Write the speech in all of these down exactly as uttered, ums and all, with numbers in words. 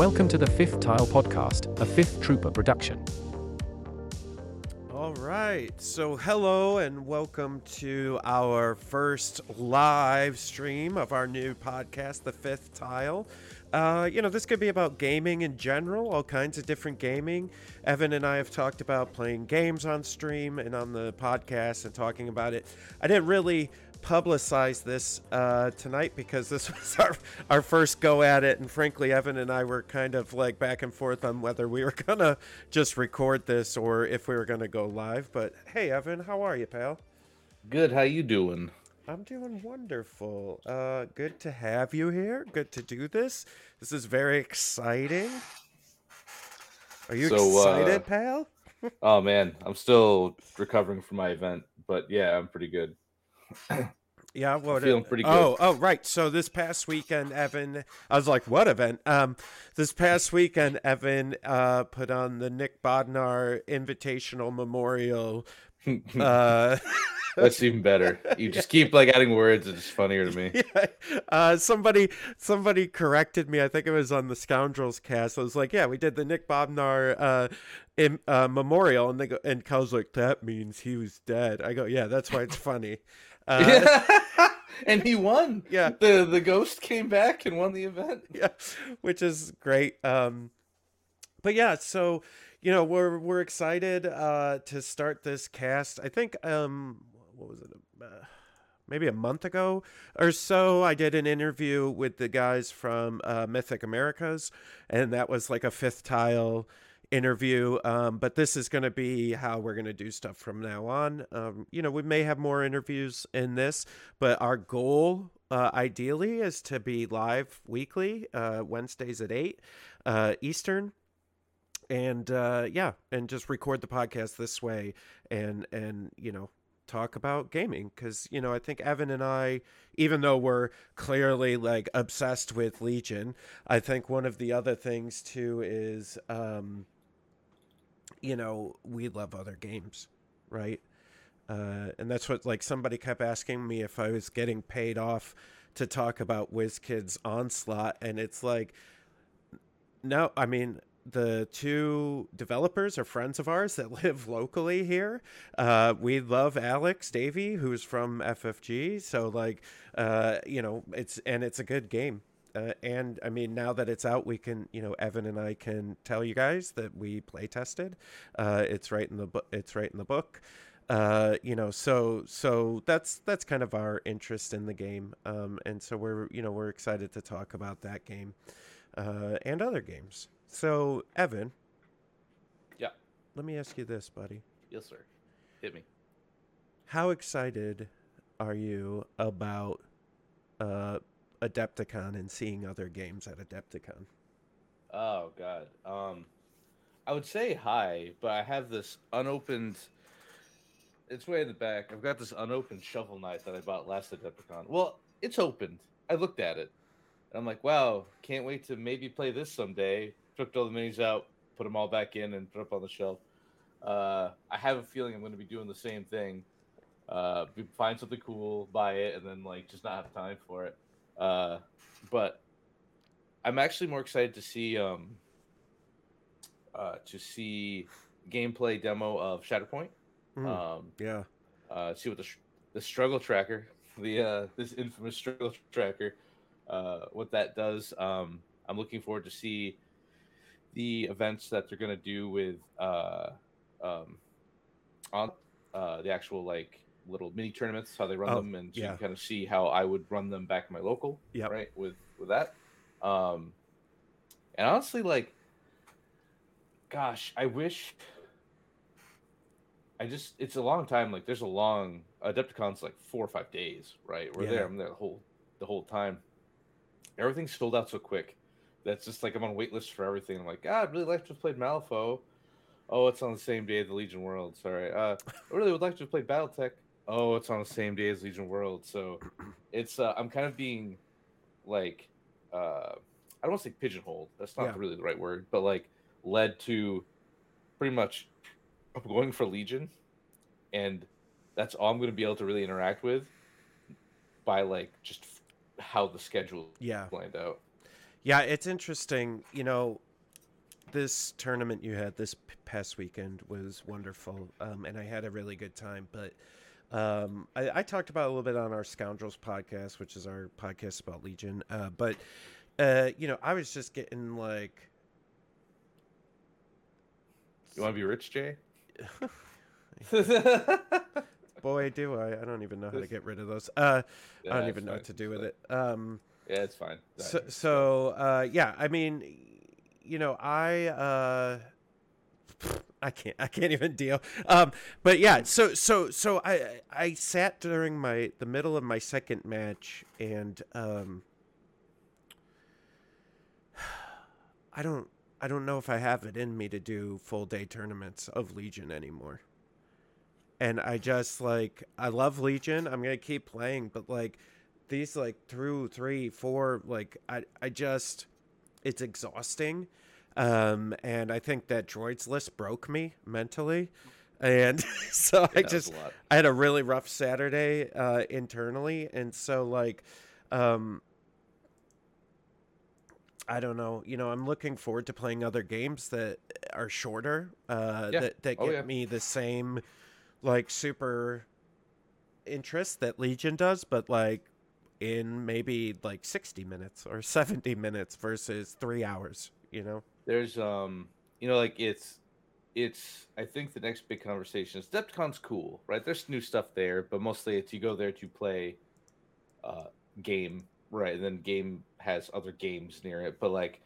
Welcome to the Fifth Tile Podcast, a Fifth Trooper production. All right, so hello and welcome to our first live stream of our new podcast, The Fifth Tile. Uh, you know, this could be about gaming in general, all kinds of different gaming. Evan and I have talked about playing games on stream and on the podcast and talking about it. I didn't really publicize this uh, tonight because this was our, our first go at it. And frankly, Evan and I were kind of like back and forth on whether we were going to just record this or if we were going to go live. But hey, Evan, how are you, pal? Good. How you doing? I'm doing wonderful. Uh, good to have you here. Good to do this. This is very exciting. Are you so, excited, uh, pal? Oh, man. I'm still recovering from my event, but yeah, I'm pretty good. Yeah, well, I'm feeling pretty good. Oh, oh, right. So this past weekend, Evan, I was like, what event? Um, this past weekend, Evan uh, put on the Nick Bodnar Invitational Memorial. Uh That's even better. You just keep like adding words. It's just funnier to me. Yeah. Uh, somebody somebody corrected me. I think it was on the Scoundrels cast. I was like, yeah, we did the Nick Bodnar uh, in, uh, memorial. And they go, and Kyle's like, that means he was dead. I go, yeah, that's why it's funny. Uh, and he won. Yeah. The, the ghost came back and won the event. Yeah, which is great. Um, but yeah, so, you know, we're we're excited uh, to start this cast. I think... Um, what was it, uh, maybe a month ago or so, I did an interview with the guys from uh, Mythic Americas, and that was like a Fifth Tile interview. Um, but this is going to be how we're going to do stuff from now on. Um, you know, we may have more interviews in this, but our goal uh, ideally is to be live weekly, uh, Wednesdays at eight uh, Eastern. And uh, yeah, and just record the podcast this way and, and you know, talk about gaming because you know I think Evan and I, even though we're clearly like obsessed with Legion, I think one of the other things too is um you know we love other games, right? Uh and that's what, like, somebody kept asking me if I was getting paid off to talk about WizKids Onslaught, and it's like, no. I mean, the two developers are friends of ours that live locally here. Uh, we love Alex Davey, who's from F F G. So like, uh, you know, it's, and it's a good game. Uh, and I mean, now that it's out, we can, you know, Evan and I can tell you guys that we play tested. Uh, it's right in the book. It's right in the book. Uh, you know, so, so that's, that's kind of our interest in the game. Um, and so we're, you know, we're excited to talk about that game, uh, and other games. So, Evan. Yeah. Let me ask you this, buddy. Yes, sir. Hit me. How excited are you about uh, Adepticon and seeing other games at Adepticon? Oh, God. Um, I would say hi, but I have this unopened... It's way in the back. I've got this unopened shovel knife that I bought last Adepticon. Well, it's opened. I looked at it. And I'm like, wow, can't wait to maybe play this someday. Took all the minis out, put them all back in, and put up on the shelf. Uh, I have a feeling I'm going to be doing the same thing. Uh, find something cool, buy it, and then like just not have time for it. Uh, but I'm actually more excited to see um, uh, to see gameplay demo of Shatterpoint. Mm, um, yeah. Uh, see what the the struggle tracker, the uh, this infamous struggle tracker, uh, what that does. Um, I'm looking forward to see the events that they're going to do with uh, um, on uh, the actual like little mini tournaments, how they run oh, them, and yeah. You can kind of see how I would run them back in my local, yep. Right? With with that, um, and honestly, like, gosh, I wish. I just it's a long time. Like, there's a long Adepticon's like four or five days, right? We're yeah. there. I'm there the whole the whole time. Everything's sold out so quick. That's just like I'm on wait list for everything. I'm like, ah, I'd really like to have played Malifaux. Oh, it's on the same day as the Legion World. Sorry. Uh, I really would like to have played Battletech. Oh, it's on the same day as Legion World. So it's uh, I'm kind of being like, uh, I don't want to say pigeonholed. That's not yeah. really the right word. But like led to pretty much going for Legion. And that's all I'm going to be able to really interact with by like just how the schedule yeah. lined out. Yeah, it's interesting. You know, this tournament you had this p- past weekend was wonderful, um, and I had a really good time. But um, I, I talked about it a little bit on our Scoundrels podcast, which is our podcast about Legion. Uh, but, uh, you know, I was just getting like... You want to be rich, Jay? Boy, do I. I don't even know how to get rid of those. Uh, yeah, I don't even know fine. what to do with it. Um, yeah, it's fine. It's so, so uh, yeah, I mean, you know, I... Uh, I can't I can't even deal. Um, but yeah, so so so I I sat during my the middle of my second match, and um, I don't I don't know if I have it in me to do full day tournaments of Legion anymore. And I just like I love Legion. I'm going to keep playing, but like these like through three, four, like I I just it's exhausting. Um, and I think that droids list broke me mentally. And so yeah, I just, I had a really rough Saturday, uh, internally. And so like, um, I don't know, you know, I'm looking forward to playing other games that are shorter, uh, yeah. that, that oh, get yeah. me the same, like super interest that Legion does, but like in maybe like sixty minutes or seventy minutes versus three hours, you know? There's, um, you know, like it's, it's, I think the next big conversation is Adepticon's cool, right? There's new stuff there, but mostly it's you go there to play uh, game, right? And then game has other games near it. But like,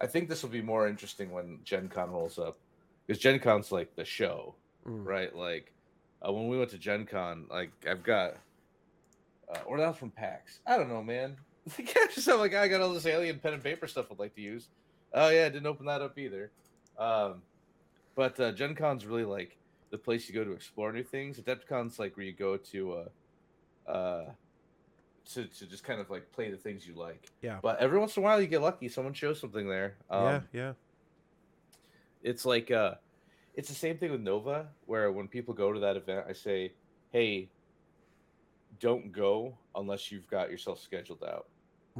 I think this will be more interesting when Gen Con rolls up, because Gen Con's like the show, mm. right? Like uh, when we went to Gen Con, like I've got, uh, or that was from PAX. I don't know, man. So I'm like, I got all this alien pen and paper stuff I'd like to use. Oh yeah, I didn't open that up either. Um, but uh, Gen Con's really like the place you go to explore new things. Adepticon's like where you go to, uh, uh, to to just kind of like play the things you like. Yeah. But every once in a while you get lucky. Someone shows something there. Um, yeah, yeah. It's like uh, it's the same thing with Nova, where when people go to that event, I say, hey, don't go unless you've got yourself scheduled out.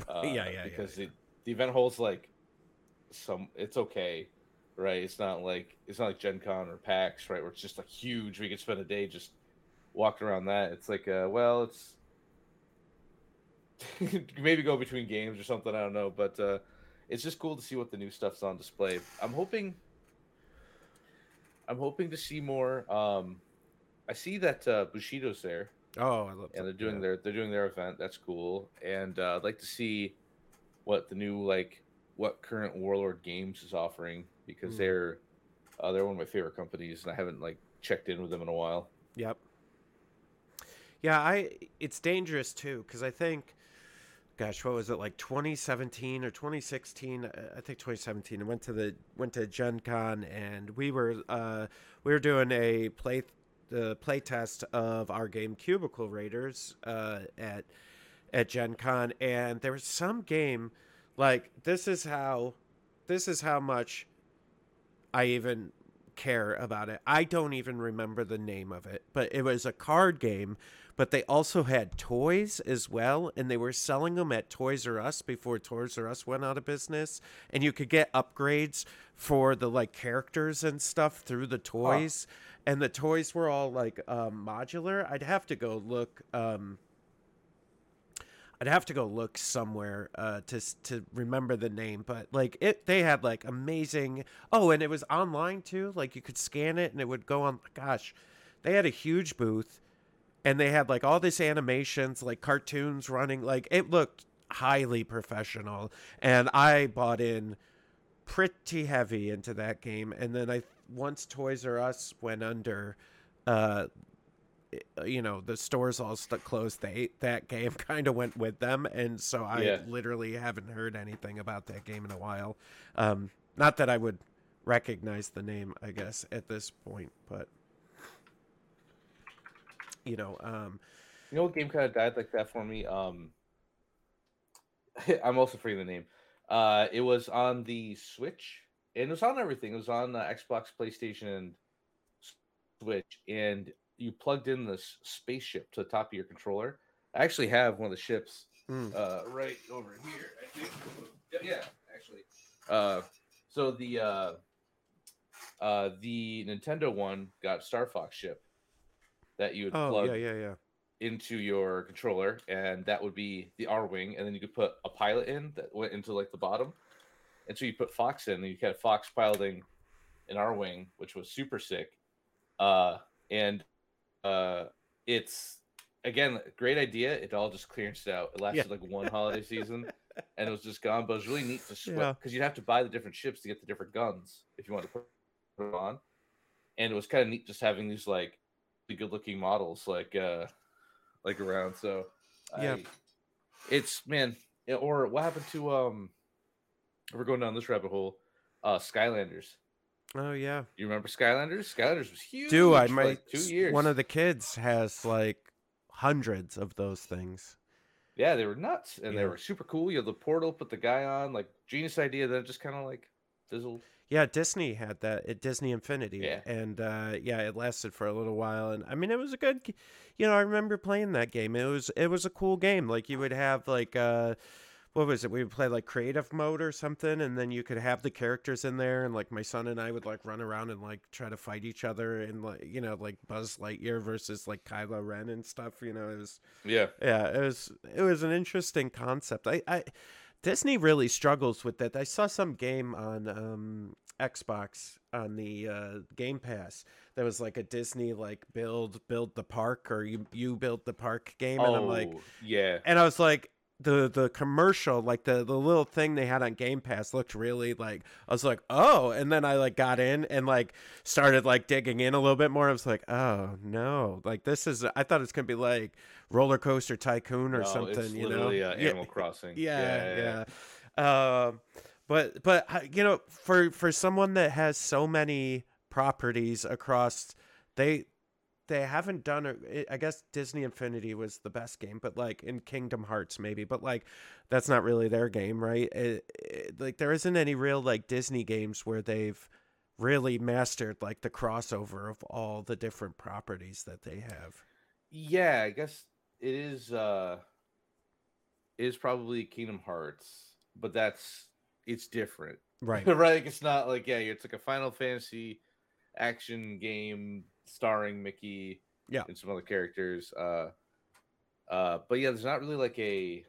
Uh, yeah, yeah. Because yeah, yeah. It, the event holds like. Some it's okay, right? It's not like it's not like Gen Con or PAX, right? Where it's just like huge. We could spend a day just walking around that. It's like, uh, well, it's maybe go between games or something. I don't know, but uh, it's just cool to see what the new stuff's on display. I'm hoping, I'm hoping to see more. Um, I see that uh, Bushido's there. Oh, I love that. And they're doing yeah. their they're doing their event. That's cool. And uh, I'd like to see what the new like. what current Warlord Games is offering, because mm. they're uh, they're one of my favorite companies, and I haven't like checked in with them in a while. Yep. Yeah, I it's dangerous too, because I think, gosh, what was it like twenty seventeen or twenty sixteen? I think twenty seventeen. I went to the went to Gen Con, and we were uh, we were doing a play the play test of our game Cubicle Raiders uh, at at Gen Con, and there was some game. Like, this is how, this is how much I even care about it. I don't even remember the name of it, but it was a card game, but they also had toys as well, and they were selling them at Toys R Us before Toys R Us went out of business, and you could get upgrades for the, like, characters and stuff through the toys, oh. and the toys were all, like, um, modular. I'd have to go look, um... I'd have to go look somewhere uh, to to remember the name, but like it, they had like amazing. Oh, and it was online too. Like you could scan it, and it would go on. Gosh, they had a huge booth, and they had like all this animations, like cartoons running. Like it looked highly professional, and I bought in pretty heavy into that game. And then I once Toys R Us went under. Uh, you know, the stores all stuck closed. They ate that game, kind of went with them. And so I yeah. literally haven't heard anything about that game in a while. Um, not that I would recognize the name, I guess, at this point, but you know, um, you know what game kind of died like that for me? Um, I'm also forgetting the name. Uh, it was on the Switch, and it was on everything. It was on uh, Xbox, PlayStation, and Switch. And you plugged in this spaceship to the top of your controller. I actually have one of the ships mm. uh, right over here. I think Yeah, actually. Uh, so the uh, uh, the Nintendo one got Star Fox Ship that you would oh, plug yeah, yeah, yeah. into your controller, and that would be the R-Wing, and then you could put a pilot in that went into like the bottom. And so you put Fox in, and you had Fox piloting an R-Wing, which was super sick. Uh, and uh, it's, again, great idea. It all just clearanced out. It lasted yeah. like one holiday season, and it was just gone. But it was really neat to sweat, because yeah. you'd have to buy the different ships to get the different guns if you wanted to put it on. And it was kind of neat just having these like good-looking models like uh, like around. So yeah, I, it's man. Or what happened to um? We're going down this rabbit hole. Uh, Skylanders. Oh yeah, you remember Skylanders? Skylanders was huge. Do I? My like two years. One of the kids has like hundreds of those things. Yeah, they were nuts, and yeah. they were super cool. You had the portal, put the guy on, like genius idea. Then it just kind of like fizzled. Yeah, Disney had that at Disney Infinity, yeah. and uh, yeah, it lasted for a little while. And I mean, it was a good, you know, I remember playing that game. It was it was a cool game. Like you would have like uh, what was it? We would play like creative mode or something, and then you could have the characters in there. And like my son and I would like run around and like try to fight each other, and like you know, like Buzz Lightyear versus like Kylo Ren and stuff. You know, it was yeah, yeah, it was it was an interesting concept. I. I Disney really struggles with that. I saw some game on um, Xbox on the uh, Game Pass that was like a Disney like build build the park or you you build the park game, and oh, I'm like, yeah, and I was like, the the commercial, like the the little thing they had on Game Pass looked really like, I was like, oh, and then I like got in and like started like digging in a little bit more. I was like, oh no, like this is, I thought it's gonna be like Roller Coaster Tycoon or no, something, it's you know, uh, Animal yeah, Crossing, yeah, yeah. yeah, yeah. Um, but but you know, for for someone that has so many properties across, they. They haven't done it. I guess Disney Infinity was the best game, but like in Kingdom Hearts maybe, but like that's not really their game, right? It, it, like there isn't any real like Disney games where they've really mastered like the crossover of all the different properties that they have. Yeah, I guess it is. Uh, it is probably Kingdom Hearts, but that's it's different, right? Right? Like it's not like yeah, it's like a Final Fantasy action game. Starring Mickey yeah. and some other characters. Uh, uh, but yeah, there's not really like a...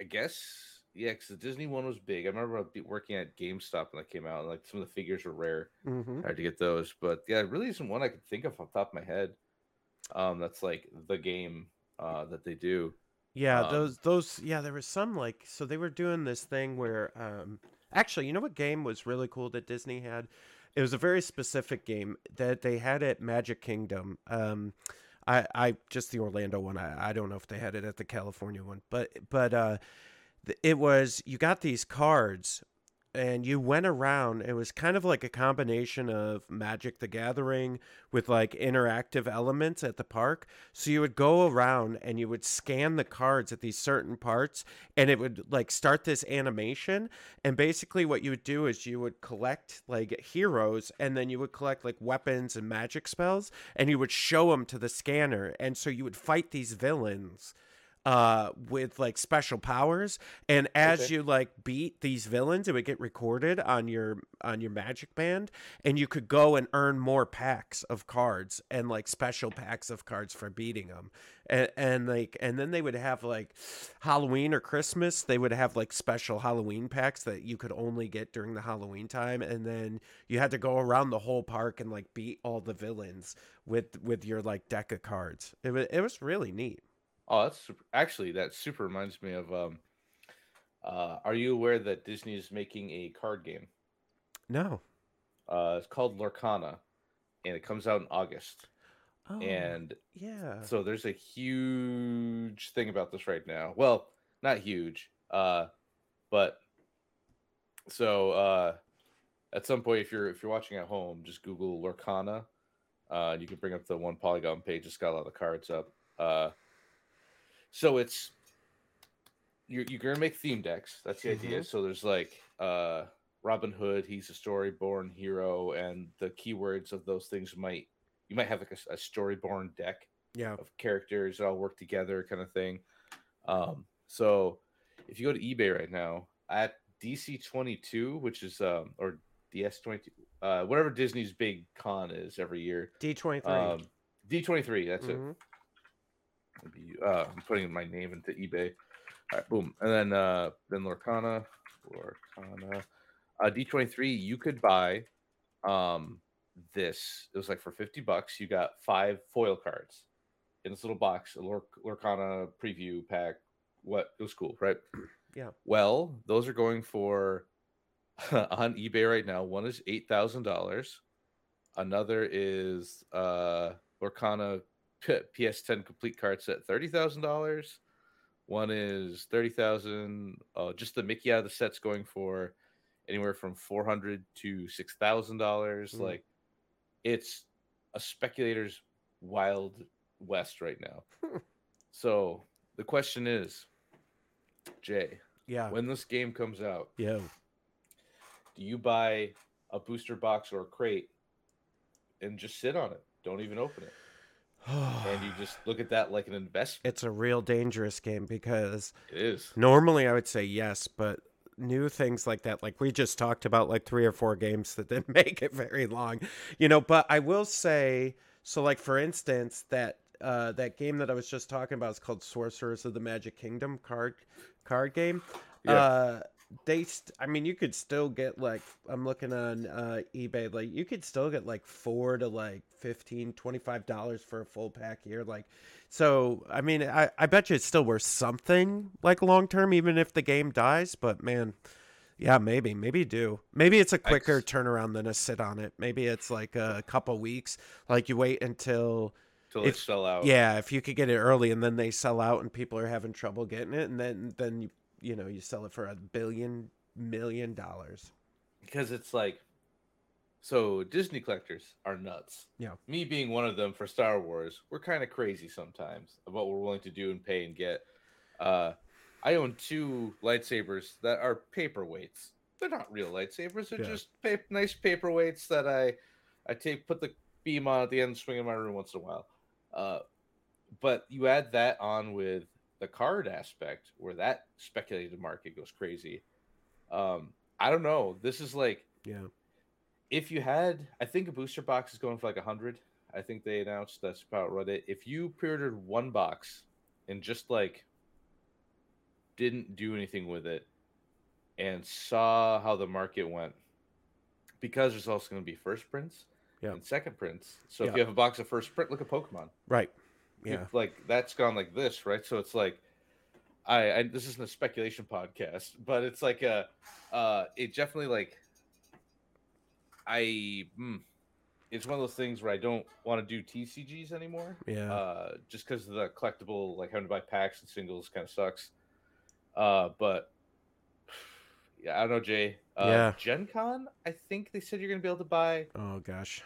I guess, yeah, because the Disney one was big. I remember working at GameStop when that came out, and like some of the figures were rare. Mm-hmm. I had to get those. But yeah, there really isn't one I could think of off the top of my head um, that's like the game uh, that they do. Yeah, um, those, those, yeah, there was some like, so they were doing this thing where, um, actually, you know what game was really cool that Disney had? It was a very specific game that they had at Magic Kingdom. Um, I, I just the Orlando one. I, I don't know if they had it at the California one, but but uh, it was, you got these cards and you went around. It was kind of like a combination of Magic the Gathering with like interactive elements at the park. So you would go around and you would scan the cards at these certain parts, and it would like start this animation. And basically what you would do is you would collect like heroes, and then you would collect like weapons and magic spells, and you would show them to the scanner. And so you would fight these villains Uh, with like special powers, and as okay. you like beat these villains, it would get recorded on your on your Magic Band, and you could go and earn more packs of cards and like special packs of cards for beating them, and, and like and then they would have like Halloween or Christmas. They would have like special Halloween packs that you could only get during the Halloween time, and then you had to go around the whole park and like beat all the villains with with your like deck of cards. It was it was really neat. Oh, that's super. Actually, that super reminds me of. Um, uh, are you aware that Disney is making a card game? No. Uh, it's called Lorcana, and it comes out in August. Oh, and yeah. So there's a huge thing about this right now. Well, not huge, uh, but so uh, at some point, if you're if you're watching at home, just Google Lorcana. Uh, you can bring up the one Polygon page. It's got a lot of cards up. Uh, So it's you're you're gonna make theme decks. That's the idea. Mm-hmm. So there's like uh, Robin Hood. He's a story-born hero, and the keywords of those things might you might have like a, a story-born deck yeah. of characters that all work together, kind of thing. Um, so if you go to eBay right now at D C twenty-two, which is um or D S twenty-two, uh whatever Disney's big con is every year, D twenty-three, um, D twenty-three, that's mm-hmm. it. Be, uh, I'm putting my name into eBay. All right, boom, and then uh, then Lorcana, Lorcana, uh, D twenty-three. You could buy um, this. It was like for fifty bucks. You got five foil cards in this little box, a Lor- Lorcana preview pack. What it was cool, right? Yeah. Well, those are going for on eBay right now. One is eight thousand dollars. Another is uh, Lorcana P S ten complete card set, thirty thousand dollars. One is thirty thousand dollars. Uh, just the Mickey out of the set's going for anywhere from four hundred dollars to six thousand dollars. Mm-hmm. Like, it's a speculator's wild west right now. So the question is, Jay, yeah, when this game comes out, yeah, do you buy a booster box or a crate and just sit on it? Don't even open it. And you just look at that like an investment. It's a real dangerous game because it is. Normally I would say yes, but new things like that, like we just talked about, like three or four games that didn't make it very long, you know. But I will say, so like for instance, that uh, that game that I was just talking about is called Sorcerers of the Magic Kingdom card card game. Yeah. Uh, they, st- I mean, you could still get like, I'm looking on uh, eBay, like you could still get like four to like fifteen, twenty-five dollars for a full pack here. Like, so, I mean, I, I bet you it's still worth something like long term, even if the game dies. But man, yeah, maybe, maybe do. Maybe it's a quicker just... turnaround than a sit on it. Maybe it's like a couple weeks. Like you wait until... If, it sell out. Yeah, if you could get it early and then they sell out and people are having trouble getting it. And then, then you... you know, you sell it for a billion million dollars because it's like, so Disney collectors are nuts. Yeah. Me being one of them for Star Wars, we're kind of crazy sometimes about what we're willing to do and pay and get. Uh, I own two lightsabers that are paperweights. They're not real lightsabers. They're yeah. just pa- nice paperweights that I, I take, put the beam on at the end and swing in my room once in a while. Uh, but you add that on with the card aspect where that speculative market goes crazy. Um, I don't know. This is like, yeah. If you had, I think a booster box is going for like a hundred. I think they announced that's about right. If you pre-ordered one box and just like didn't do anything with it and saw how the market went, because there's also going to be first prints yeah. and second prints. So yeah. if you have a box of first print, look at Pokemon. Right. Yeah, like that's gone like this, right? So it's like, I, I this isn't a speculation podcast, but it's like a, uh, it definitely like, I, mm, it's one of those things where I don't want to do T C Gs anymore. Yeah, uh, just because of the collectible, like having to buy packs and singles, kind of sucks. Uh, but yeah, I don't know, Jay. Uh, yeah, Gen Con, I think they said you're gonna be able to buy. Oh gosh.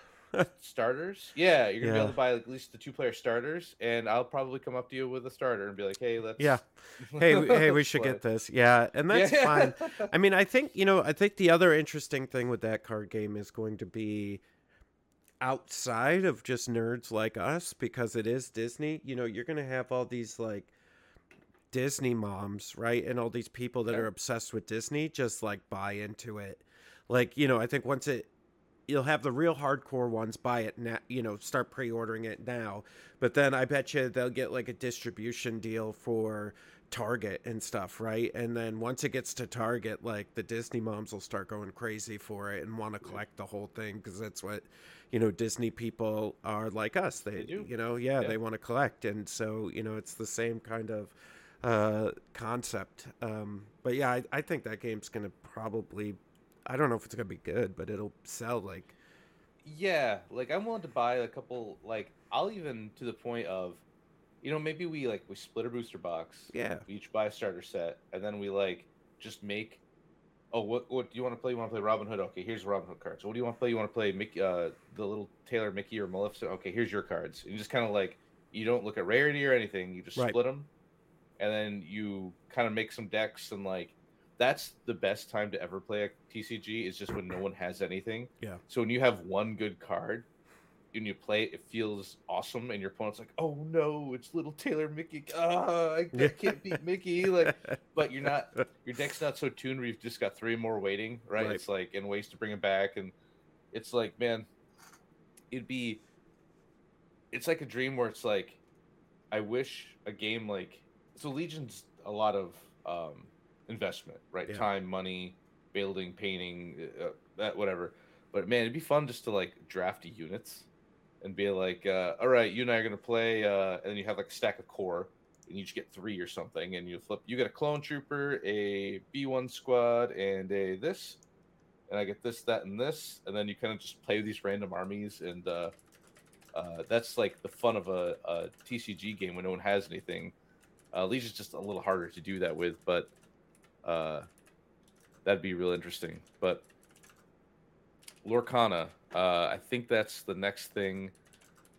Starters, yeah, you're gonna yeah. be able to buy like, at least the two-player starters, and I'll probably come up to you with a starter and be like, "Hey, let's." Yeah, hey, hey, we should get this. Yeah, and that's yeah. fine. I mean, I think you know, I think the other interesting thing with that card game is going to be outside of just nerds like us, because it is Disney. You know, you're gonna have all these like Disney moms, right, and all these people that yeah. are obsessed with Disney just like buy into it. Like, you know, I think once it. You'll have the real hardcore ones buy it now, you know, start pre-ordering it now. But then I bet you they'll get like a distribution deal for Target and stuff, right? And then once it gets to Target, like the Disney moms will start going crazy for it and want to collect the whole thing because that's what, you know, Disney people are like us. They, they do. You know, yeah, yeah. they want to collect. And so, you know, it's the same kind of uh, concept. Um, but yeah, I, I think that game's going to probably I don't know if it's gonna be good, but it'll sell like. Yeah, like I'm willing to buy a couple. Like I'll even to the point of, you know, maybe we like we split a booster box. Yeah. We each buy a starter set, and then we like just make. Oh, what what do you want to play? You want to play Robin Hood? Okay, here's Robin Hood cards. What do you want to play? You want to play Mickey, uh, the little Taylor Mickey or Maleficent? Okay, here's your cards. And you just kind of like you don't look at rarity or anything. You just right. split them, and then you kind of make some decks and like. That's the best time to ever play a T C G is just when no one has anything. Yeah. So when you have one good card, when you play it, it feels awesome, and your opponent's like, "Oh no, it's little Taylor Mickey. Ah, I, I can't beat Mickey." Like, but you're not, your deck's not so tuned where you've just got three more waiting, right? right? It's like, and ways to bring it back, and it's like, man, it'd be, it's like a dream where it's like, I wish a game like so Legion's a lot of um, investment, right? Yeah. Time, money, building, painting, uh, that whatever. But man, it'd be fun just to like draft units and be like, uh, all right, you and I are gonna play, uh, and then you have like a stack of core, and you just get three or something, and you flip. You get a clone trooper, a B one squad, and a this, and I get this, that, and this, and then you kind of just play with these random armies, and uh, uh, that's like the fun of a, a T C G game when no one has anything. Uh, Legion's just a little harder to do that with, but uh, that'd be real interesting. But Lorcana, uh, I think that's the next thing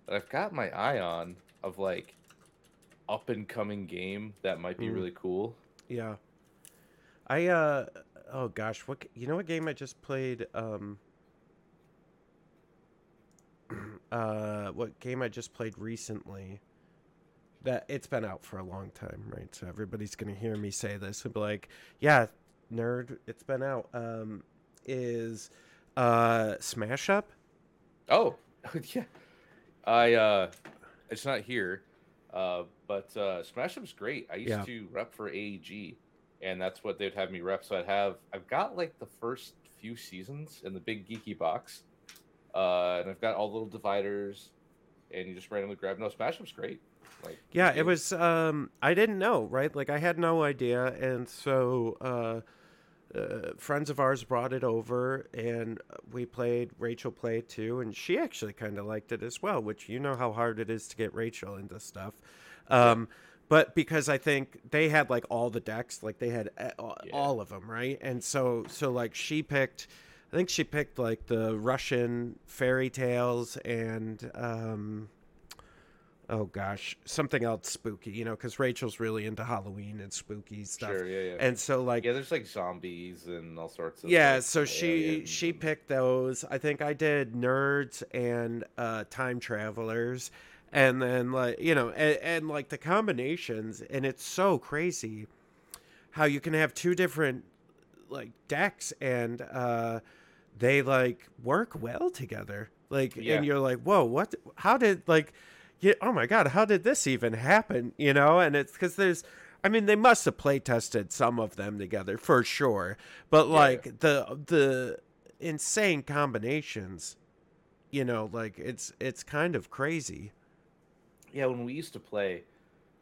that I've got my eye on of like up and coming game that might be mm. really cool. Yeah, I uh oh gosh, what you know what game I just played? Um, uh, what game I just played recently? That it's been out for a long time, right? So everybody's gonna hear me say this and be like, "Yeah, nerd, it's been out." Um, is uh Smash Up. Oh yeah, I uh it's not here, uh but uh Smash Up's great. I used yeah. to rep for A E G, and that's what they'd have me rep. So I'd have I've got like the first few seasons in the big geeky box, uh and I've got all the little dividers, and you just randomly grab. No, Smash Up's great. Like yeah, it was. um I didn't know, right? Like I had no idea, and so. uh Uh, friends of ours brought it over, and we played. Rachel played too, and she actually kind of liked it as well, which you know how hard it is to get Rachel into stuff. Um, but because I think they had like all the decks, like they had all, yeah. all of them, right? And so, so like she picked, I think she picked like the Russian fairy tales and, um, oh gosh, something else spooky, you know, because Rachel's really into Halloween and spooky stuff. Sure, yeah, yeah. And so, like, yeah, there's like zombies and all sorts of. Yeah, like, so she she picked those. I think I did nerds and uh, time travelers, and then like you know, and, and like the combinations, and it's so crazy how you can have two different like decks, and uh, they like work well together. Like, yeah. And you're like, whoa, what? How did like? Yeah, oh my God, how did this even happen? You know, and it's because there's, I mean, they must have play tested some of them together for sure. But like yeah. the the insane combinations, you know, like it's it's kind of crazy. Yeah, when we used to play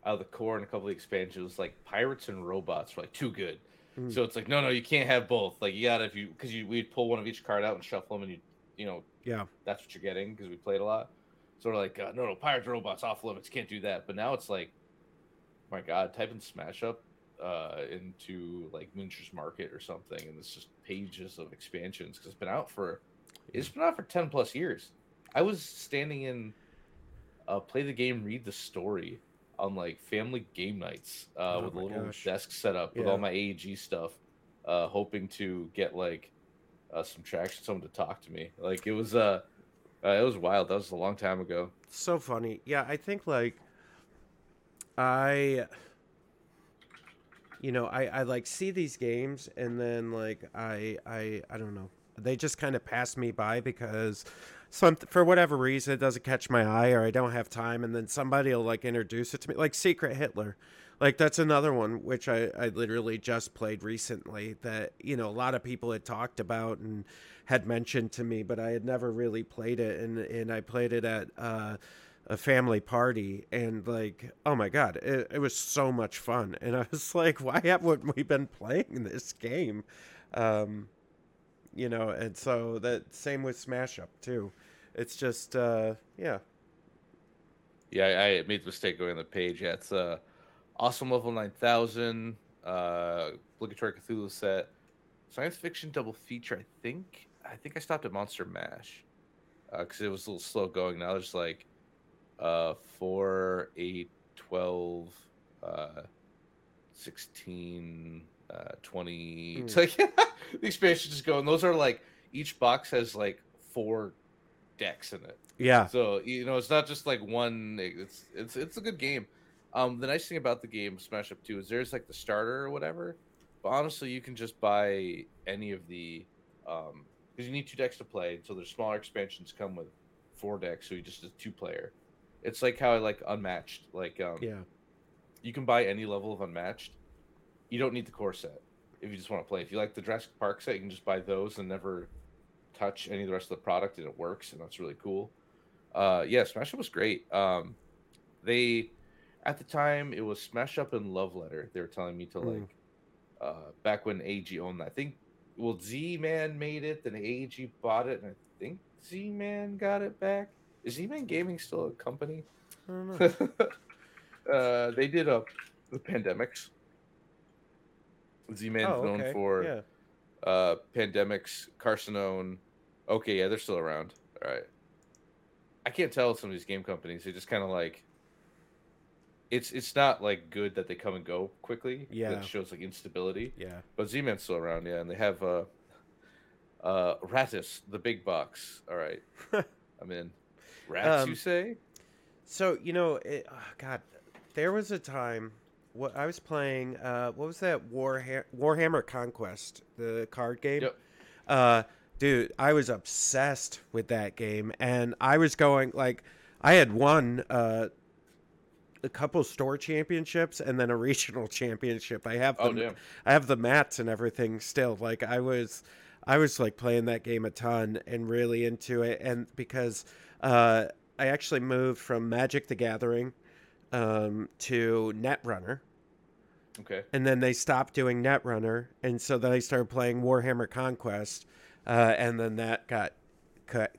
out of the core and a couple of expansions, like pirates and robots were like too good. Mm. So it's like, no, no, you can't have both. Like you gotta, if you, because you, we'd pull one of each card out and shuffle them, and you, you know, yeah, that's what you're getting because we played a lot. Sort of like, uh, no, no, pirates, robots, off limits, can't do that. But now it's like, my God, type in Smash Up uh, into like Muncher's Market or something, and it's just pages of expansions because it's been out for, it's been out for ten plus years. I was standing in, uh, play the game, read the story on like family game nights uh, oh with a little gosh. desk set up yeah. with all my A E G stuff, uh, hoping to get like uh, some traction, someone to talk to me. Like it was a. Uh, Uh, it was wild. That was a long time ago. So funny. Yeah, I think like I, you know, I, I like see these games, and then like I I I don't know. They just kind of pass me by because some for whatever reason it doesn't catch my eye, or I don't have time. And then somebody will like introduce it to me, like Secret Hitler. Like that's another one which I, I literally just played recently that, you know, a lot of people had talked about and had mentioned to me, but I had never really played it. And, and I played it at uh, a family party, and like, oh my God, it, it was so much fun. And I was like, why haven't we been playing this game? Um, you know, and so that same with Smash Up too. It's just, uh, yeah. Yeah, I, I made the mistake going on the page. Yeah, it's, uh, awesome level nine thousand, uh, obligatory Cthulhu set, science fiction double feature. I think I think I stopped at Monster Mash because uh, it was a little slow going. Now there's like uh, four, eight, twelve, uh, sixteen, uh, twenty. Mm. It's like the expansions just go, and those are like each box has like four decks in it. Yeah. So, you know, it's not just like one. It's it's it's a good game. Um, the nice thing about the game Smash Up two is there's like the starter or whatever, but honestly, you can just buy any of the, um, because you need two decks to play. So there's smaller expansions come with four decks, so you just do two player. It's like how I like Unmatched. Like, um, yeah, you can buy any level of Unmatched. You don't need the core set if you just want to play. If you like the Jurassic Park set, you can just buy those and never touch any of the rest of the product, and it works, and that's really cool. Uh, yeah, Smash Up was great. Um, they. At the time, it was Smash Up and Love Letter. They were telling me to, like, mm. uh, back when A E G owned that. I think, well, Z Man made it, then A E G bought it, and I think Z Man got it back. Is Z Man Gaming still a company? I don't know. uh, they did a, the Pandemics. Z Man's oh, okay. known for yeah. uh, Pandemics, Carcinone. Okay, yeah, they're still around. All right. I can't tell some of these game companies. They just kind of, like, It's it's not like good that they come and go quickly. Yeah, that shows like instability. Yeah, but Z-Man's still around. Yeah, and they have uh, uh, Rattus, the big box. All right, I'm in. Rats, um, you say? So you know, it, oh, God, there was a time what I was playing. Uh, what was that Warha- Warhammer Conquest, the card game? Yep. Uh, dude, I was obsessed with that game, and I was going like I had won. Uh, a couple store championships and then a regional championship. I have the, oh, I have the mats and everything still. Like I was, I was like playing that game a ton and really into it. And because, uh, I actually moved from Magic the Gathering, um, to Netrunner. Okay. And then they stopped doing Netrunner. And so then I started playing Warhammer Conquest. Uh, and then that got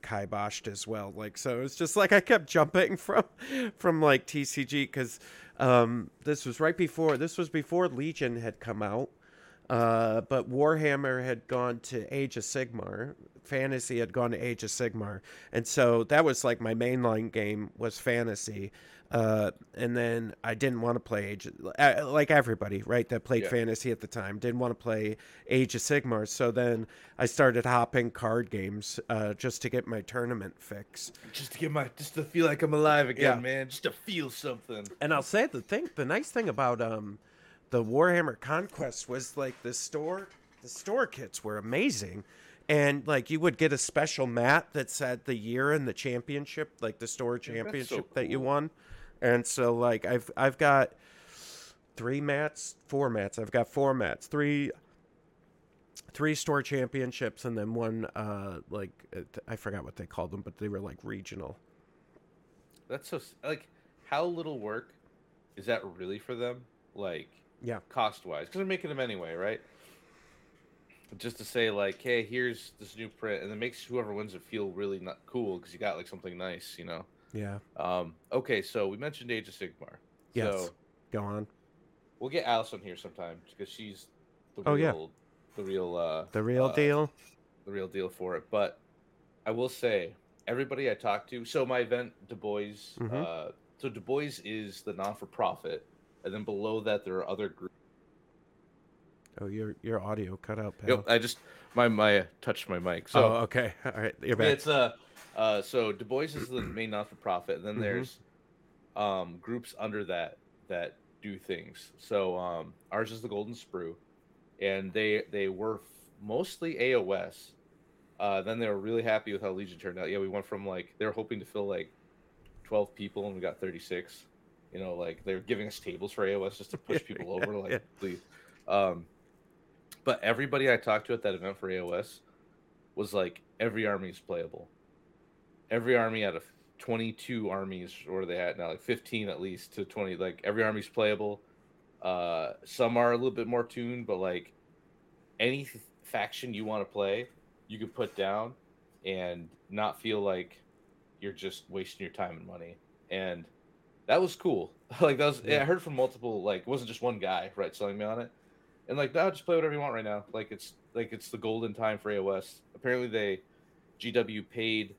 kiboshed as well, like so it's just like I kept jumping from from like T C G because um this was right before this was before Legion had come out, uh but Warhammer had gone to Age of Sigmar, Fantasy had gone to Age of Sigmar, and so that was like my mainline game was Fantasy, uh and then I didn't want to play Age of, like everybody right that played yeah. Fantasy at the time didn't want to play Age of Sigmar, so then I started hopping card games uh just to get my tournament fix, just to get my just to feel like I'm alive again, yeah. man, just to feel something. And I'll say the thing the nice thing about um the Warhammer Conquest was like the store the store kits were amazing. And, like, you would get a special mat that said the year and the championship, like the store championship so cool. that you won. And so, like, I've I've got three mats, four mats. I've got four mats, three three store championships, and then one, uh, like, I forgot what they called them, but they were, like, regional. That's so, like, how little work is that really for them? Like, yeah, cost-wise. Because they're making them anyway, right? Just to say, like, hey, here's this new print, and it makes whoever wins it feel really not cool because you got like something nice, you know? Yeah. Um. Okay, so we mentioned Age of Sigmar. Yes. So go on. We'll get Alice on here sometime because she's the oh, real, yeah. the real, uh, the real uh, deal, the real deal for it. But I will say, everybody I talked to, so my event, Du Bois, mm-hmm. uh, so Du Bois is the non-for-profit, and then below that there are other groups. Oh, your your audio cut out, pal. Yep, I just my my touched my mic. So oh, okay, all right, you're back. It's uh, uh, so Du Bois is the main not-for-profit, and then mm-hmm. there's um groups under that that do things. So um, ours is the Golden Sprue, and they they were f- mostly A O S. Uh, then they were really happy with how Legion turned out. Yeah, we went from like they were hoping to fill like twelve people, and we got thirty-six. You know, like they were giving us tables for A O S just to push people over, like yeah. please. Um, But everybody I talked to at that event for A O S was like, every army is playable. Every army out of twenty-two armies, or they had now, like fifteen at least to twenty, like every army's playable. Uh, some are a little bit more tuned, but like any th- faction you want to play, you could put down and not feel like you're just wasting your time and money. And that was cool. Like that was, yeah. I heard from multiple, like it wasn't just one guy, right, selling me on it. And like, no, just play whatever you want right now. Like it's like it's the golden time for A O S. Apparently, they G W paid,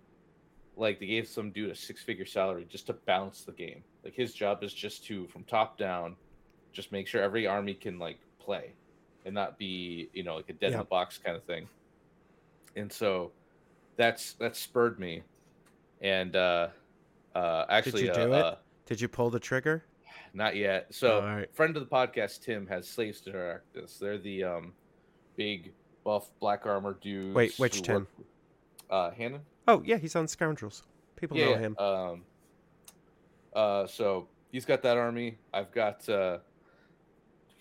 like they gave some dude a six-figure salary just to balance the game. Like his job is just to, from top down, just make sure every army can like play, and not be you know like a dead yeah. in the box kind of thing. And so, that's that spurred me and uh, uh, actually, did you do uh, it? Uh, did you pull the trigger? Not yet. So, oh, right. Friend of the podcast, Tim, has slaves to direct us. They're the um, big buff black armor dudes. Wait, which Tim? Work... Uh, Hannon. Oh yeah, he's on Scoundrels. People yeah, know him. Um. Uh. So he's got that army. I've got. Uh,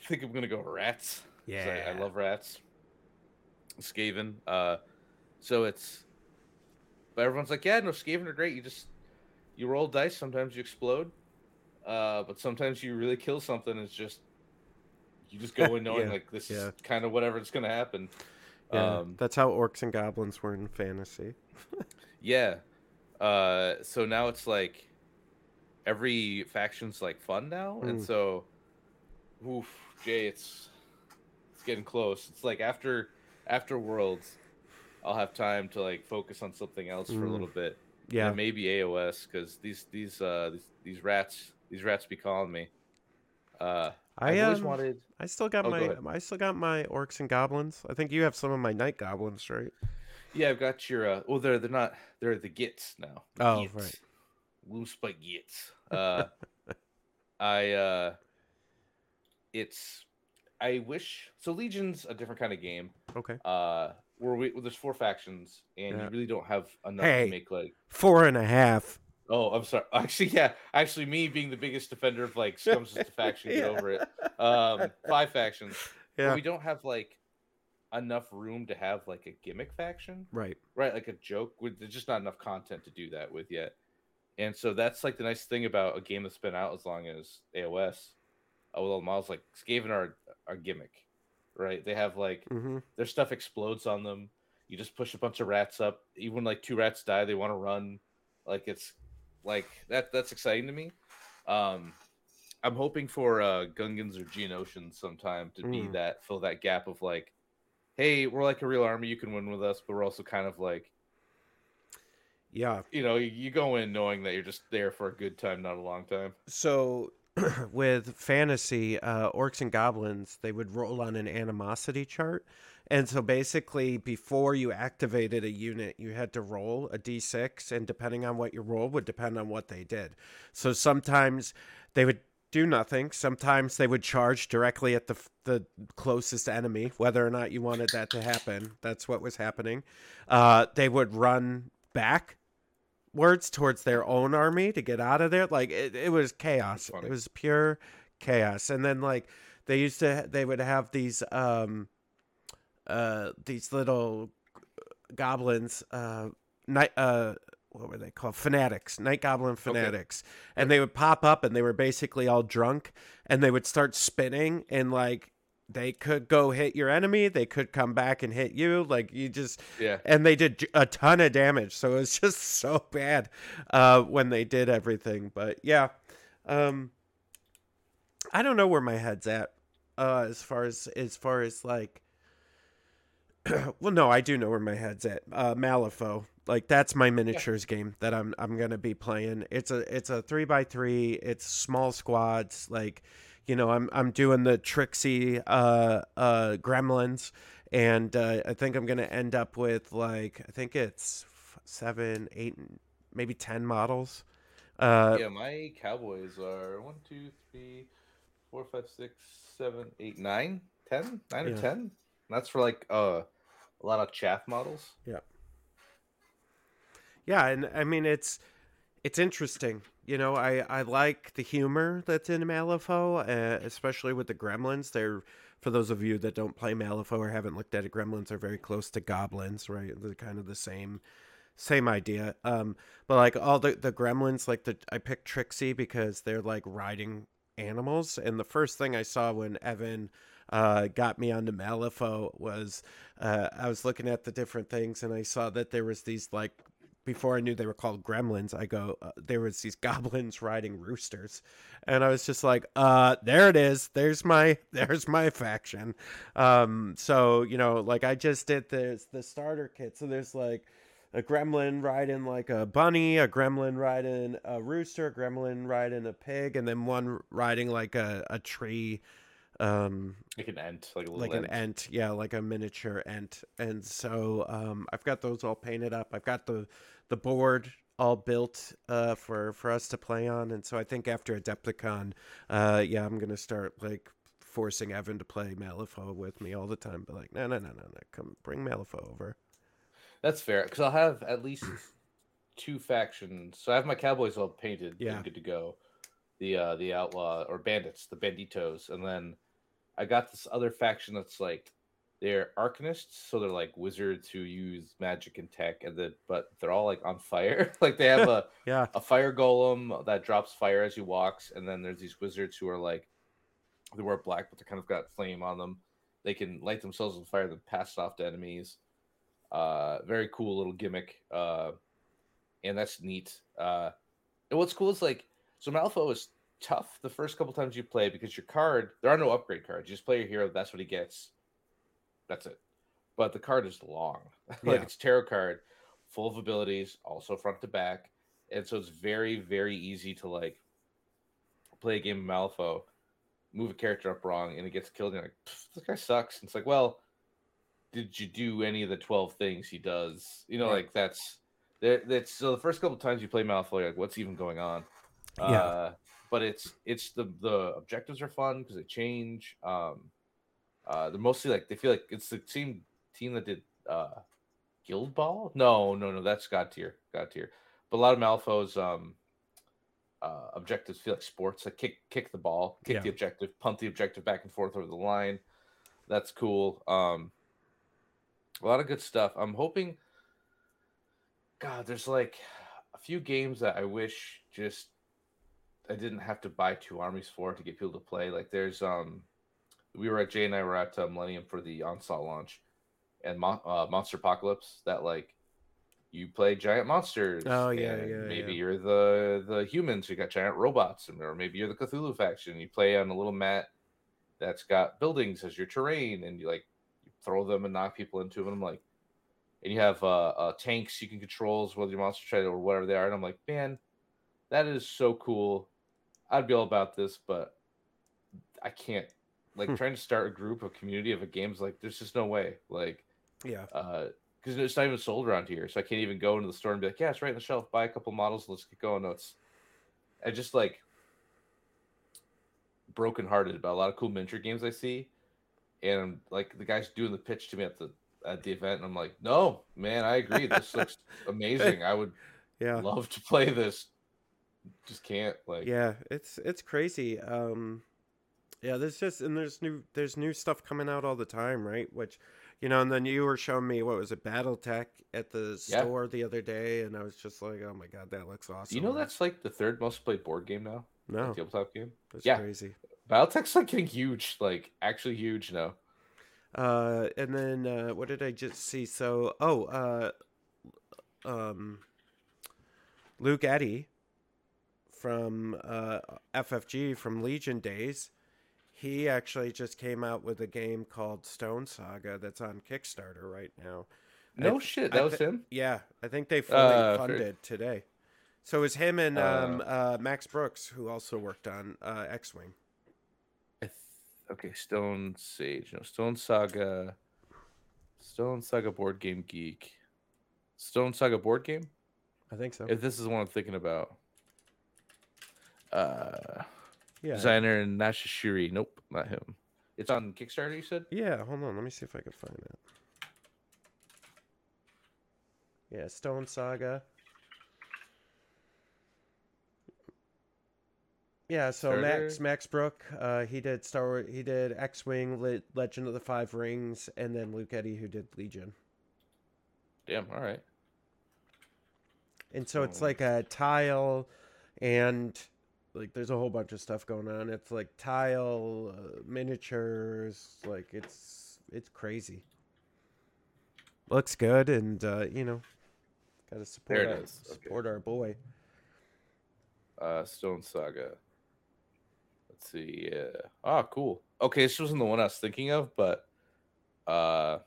I think I'm gonna go rats. Yeah. I, I love rats. Skaven. Uh. So it's. But everyone's like, yeah, no, Skaven are great. You just you roll dice. Sometimes you explode. Uh, but sometimes you really kill something. It's just you just go in knowing yeah, like this yeah. is kind of whatever it's gonna happen. Yeah, um, that's how orcs and goblins were in fantasy. yeah. Uh, so now it's like every faction's like fun now, mm. and so, oof, Jay, it's it's getting close. It's like after after Worlds, I'll have time to like focus on something else mm. for a little bit. Yeah, and maybe A O S because these these uh these, these rats. These rats be calling me. Uh, I I've always um, wanted. I still got oh, my. Go I still got my orcs and goblins. I think you have some of my night goblins, right? Yeah, I've got your. Uh, well, they're they're not. They're the Gits now. The oh, Gits. Right. Loose but Gits. Uh, I. Uh, it's. I wish so. Legion's a different kind of game. Okay. Uh, where we well, there's four factions, and yeah. you really don't have enough hey, to make like four and a half. Oh, I'm sorry. Actually, yeah. Actually, me being the biggest defender of, like, Scum's just a faction, get yeah. over it. Um, five factions. Yeah. But we don't have, like, enough room to have, like, a gimmick faction. Right. Right, like a joke. There's just not enough content to do that with yet. And so that's, like, the nice thing about a game that's been out as long as A O S. Although Miles, like, Skaven are a gimmick, right? They have, like, mm-hmm. their stuff explodes on them. You just push a bunch of rats up. Even when, like, two rats die, they want to run. Like, it's... Like that that's exciting to me. Um I'm hoping for uh Gungans or Geonosians sometime to be mm. that fill that gap of like, hey, we're like a real army, you can win with us, but we're also kind of like Yeah. You know, you, you go in knowing that you're just there for a good time, not a long time. So with fantasy, uh orcs and goblins, they would roll on an animosity chart. And so basically, before you activated a unit, you had to roll a d six, and depending on what you rolled would depend on what they did. So sometimes they would do nothing. Sometimes they would charge directly at the the closest enemy, whether or not you wanted that to happen. That's what was happening. Uh, they would run backwards towards their own army to get out of there. Like, it, it was chaos. It was pure chaos. And then, like, they used to, they would have these... Um, Uh, these little goblins, uh, night, uh, what were they called? Fanatics, night goblin fanatics. Okay. And they would pop up and they were basically all drunk and they would start spinning and like, they could go hit your enemy. They could come back and hit you. Like you just, yeah. And they did a ton of damage. So it was just so bad, uh, when they did everything, but yeah. Um, I don't know where my head's at, uh, as far as, as far as like, well, no, I do know where my head's at. Uh, Malifaux, like that's my miniatures yeah. game that I'm I'm gonna be playing. It's a it's a three by three. It's small squads. Like, you know, I'm I'm doing the tricksy uh, uh, Gremlins, and uh, I think I'm gonna end up with like I think it's seven, eight, maybe ten models. Uh, yeah, my cowboys are one, two, three, four, five, six, seven, eight, nine, ten, nine yeah. or ten. That's for like uh, a lot of chaff models. Yeah. Yeah, and I mean it's it's interesting. You know, I, I like the humor that's in Malifaux, uh, especially with the Gremlins. They're for those of you that don't play Malifaux or haven't looked at it, Gremlins are very close to goblins, right? They're kind of the same same idea. Um, but like all the, the Gremlins, like the I picked Trixie because they're like riding animals, and the first thing I saw when Evan Uh, got me onto Malifaux was uh, I was looking at the different things and I saw that there was these like before I knew they were called Gremlins I go uh, there was these goblins riding roosters and I was just like uh there it is there's my there's my faction um so you know like I just did this the starter kit so there's like a gremlin riding like a bunny, a gremlin riding a rooster, a gremlin riding a pig, and then one riding like a a tree. Um, like an ant, like a little like ant. an ant, yeah, like a miniature ant. And so um, I've got those all painted up. I've got the the board all built uh, for, for us to play on. And so I think after Adepticon, uh, yeah, I'm going to start like forcing Evan to play Malifaux with me all the time. But like, no, no, no, no, no. Come bring Malifaux over. That's fair. Because I'll have at least two factions. So I have my Cowboys all painted. Yeah. And good to go. The, uh, the outlaw or bandits, the banditos. And then I got this other faction that's like, they're arcanists, so they're like wizards who use magic and tech, and the but they're all like on fire. Like they have a yeah. a fire golem that drops fire as he walks, and then there's these wizards who are like they wear black, but they kind of got flame on them. They can light themselves on fire, then pass it off to enemies. Uh, very cool little gimmick, uh, and that's neat. Uh, and what's cool is like so Malifaux is tough the first couple times you play because your card there are no upgrade cards. You just play your hero, that's what he gets. That's it. But the card is long. Like yeah. It's a tarot card, full of abilities, also front to back. And so it's very, very easy to like play a game of Malifaux, move a character up wrong, and it gets killed. And you're like, this guy sucks. And it's like, well, did you do any of the twelve things he does? You know, yeah. like that's that's so the first couple of times you play Malifaux, you're like, what's even going on? Yeah. Uh, but it's it's the the objectives are fun because they change. Um Uh, they're mostly like they feel like it's the same team that did uh, Guild Ball. No, no, no, that's God tier, God tier. But a lot of Malifaux's um, uh, objectives feel like sports, like kick, kick the ball, kick yeah. the objective, pump the objective back and forth over the line. That's cool. Um, a lot of good stuff. I'm hoping. God, there's like a few games that I wish just I didn't have to buy two armies for to get people to play. Like there's um. We were at Jay and I were at uh, Millennium for the Onslaught launch, and Mo- uh, Monster Apocalypse. That like, you play giant monsters. Oh yeah, and yeah. Maybe yeah. you're the the humans who got giant robots, or maybe you're the Cthulhu faction. You play on a little mat that's got buildings as your terrain, and you like you throw them and knock people into them. And I'm like, and you have uh, uh, tanks you can control as well as your monster trade or whatever they are. And I'm like, man, that is so cool. I'd be all about this, but I can't. Like trying to start a group, a community of a game's like there's just no way. Like, yeah, because uh, it's not even sold around here, so I can't even go into the store and be like, yeah, it's right on the shelf. Buy a couple models, let's get going. No, it's I just like brokenhearted about a lot of cool miniature games I see, and I'm like the guy's doing the pitch to me at the at the event, and I'm like, no, man, I agree. This looks amazing. I would, yeah, love to play this. Just can't. Like, yeah, it's it's crazy. Um. Yeah, there's just and there's new there's new stuff coming out all the time, right? Which, you know, and then you were showing me what was it, Battletech at the store yeah. the other day, and I was just like, oh my god, that looks awesome. You know, that's like the third most played board game now. No, like tabletop game. That's yeah. crazy. Battletech's like getting huge, like actually huge now. Uh, and then uh, what did I just see? So oh, uh, um, Luke Eddy from uh, F F G from Legion days. He actually just came out with a game called Stone Saga that's on Kickstarter right now. No th- shit, that th- was him? Yeah, I think they fully uh, funded for... today. So it was him and uh, um, uh, Max Brooks, who also worked on uh, X-Wing. I th- okay, Stone Sage. No, Stone Saga. Stone Saga Board Game Geek. Stone Saga Board Game? I think so. If this is the one I'm thinking about. Uh... Yeah. Designer and Nashashiri. Nope, not him. It's on Kickstarter, you said? Yeah, hold on. Let me see if I can find it. Yeah, Stone Saga. Yeah, so Starter. Max Max Brook, uh, he did Star Wars, he did X-Wing, Le- Legend of the Five Rings, and then Luke Eddy, who did Legion. Damn, all right. And so oh. it's like a tile and... Like, there's a whole bunch of stuff going on. It's, like, tile, uh, miniatures. Like, it's it's crazy. Looks good, and, uh, you know, got to support, our, support okay. our boy. Uh, Stone Saga. Let's see. Uh, ah, cool. Okay, this wasn't the one I was thinking of, but uh,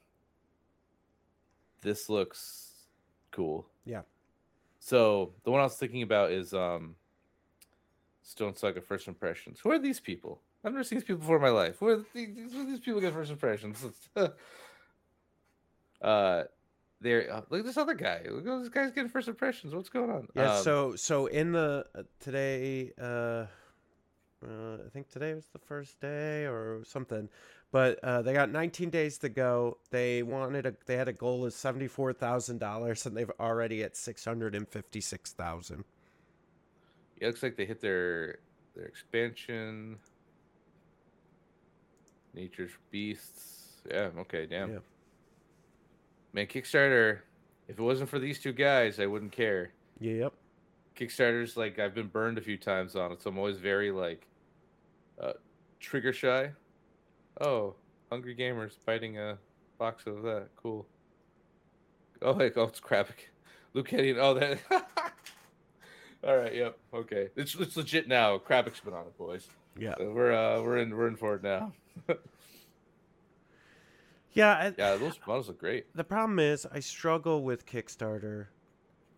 this looks cool. Yeah. So, the one I was thinking about is... um. Stone Saga First Impressions. Who are these people? I've never seen these people before in my life. Who are these, who are these people get First Impressions? uh, There, uh, look at this other guy. Look at this guy's getting first impressions. What's going on? Yeah. Um, so, so in the uh, today, uh, uh, I think today was the first day or something, but uh, they got nineteen days to go. They wanted a. They had a goal of seventy-four thousand dollars, and they've already at six hundred and fifty-six thousand. It looks like they hit their their expansion. Nature's Beasts. Yeah. Okay. Damn. Yeah. Man, Kickstarter, if it wasn't for these two guys, I wouldn't care. Yep. Kickstarter's, like, I've been burned a few times on it, so I'm always very, like, uh, trigger shy. Oh, Hungry Gamers biting a box of that. Cool. Oh, hey, oh, it's crap. Luke Eddy and all that. All right, yep, okay. It's it's legit now. Krabik's been on it, boys. Yeah. So we're uh we're in we're in for it now. Yeah, I, yeah, those models look great. The problem is, I struggle with Kickstarter.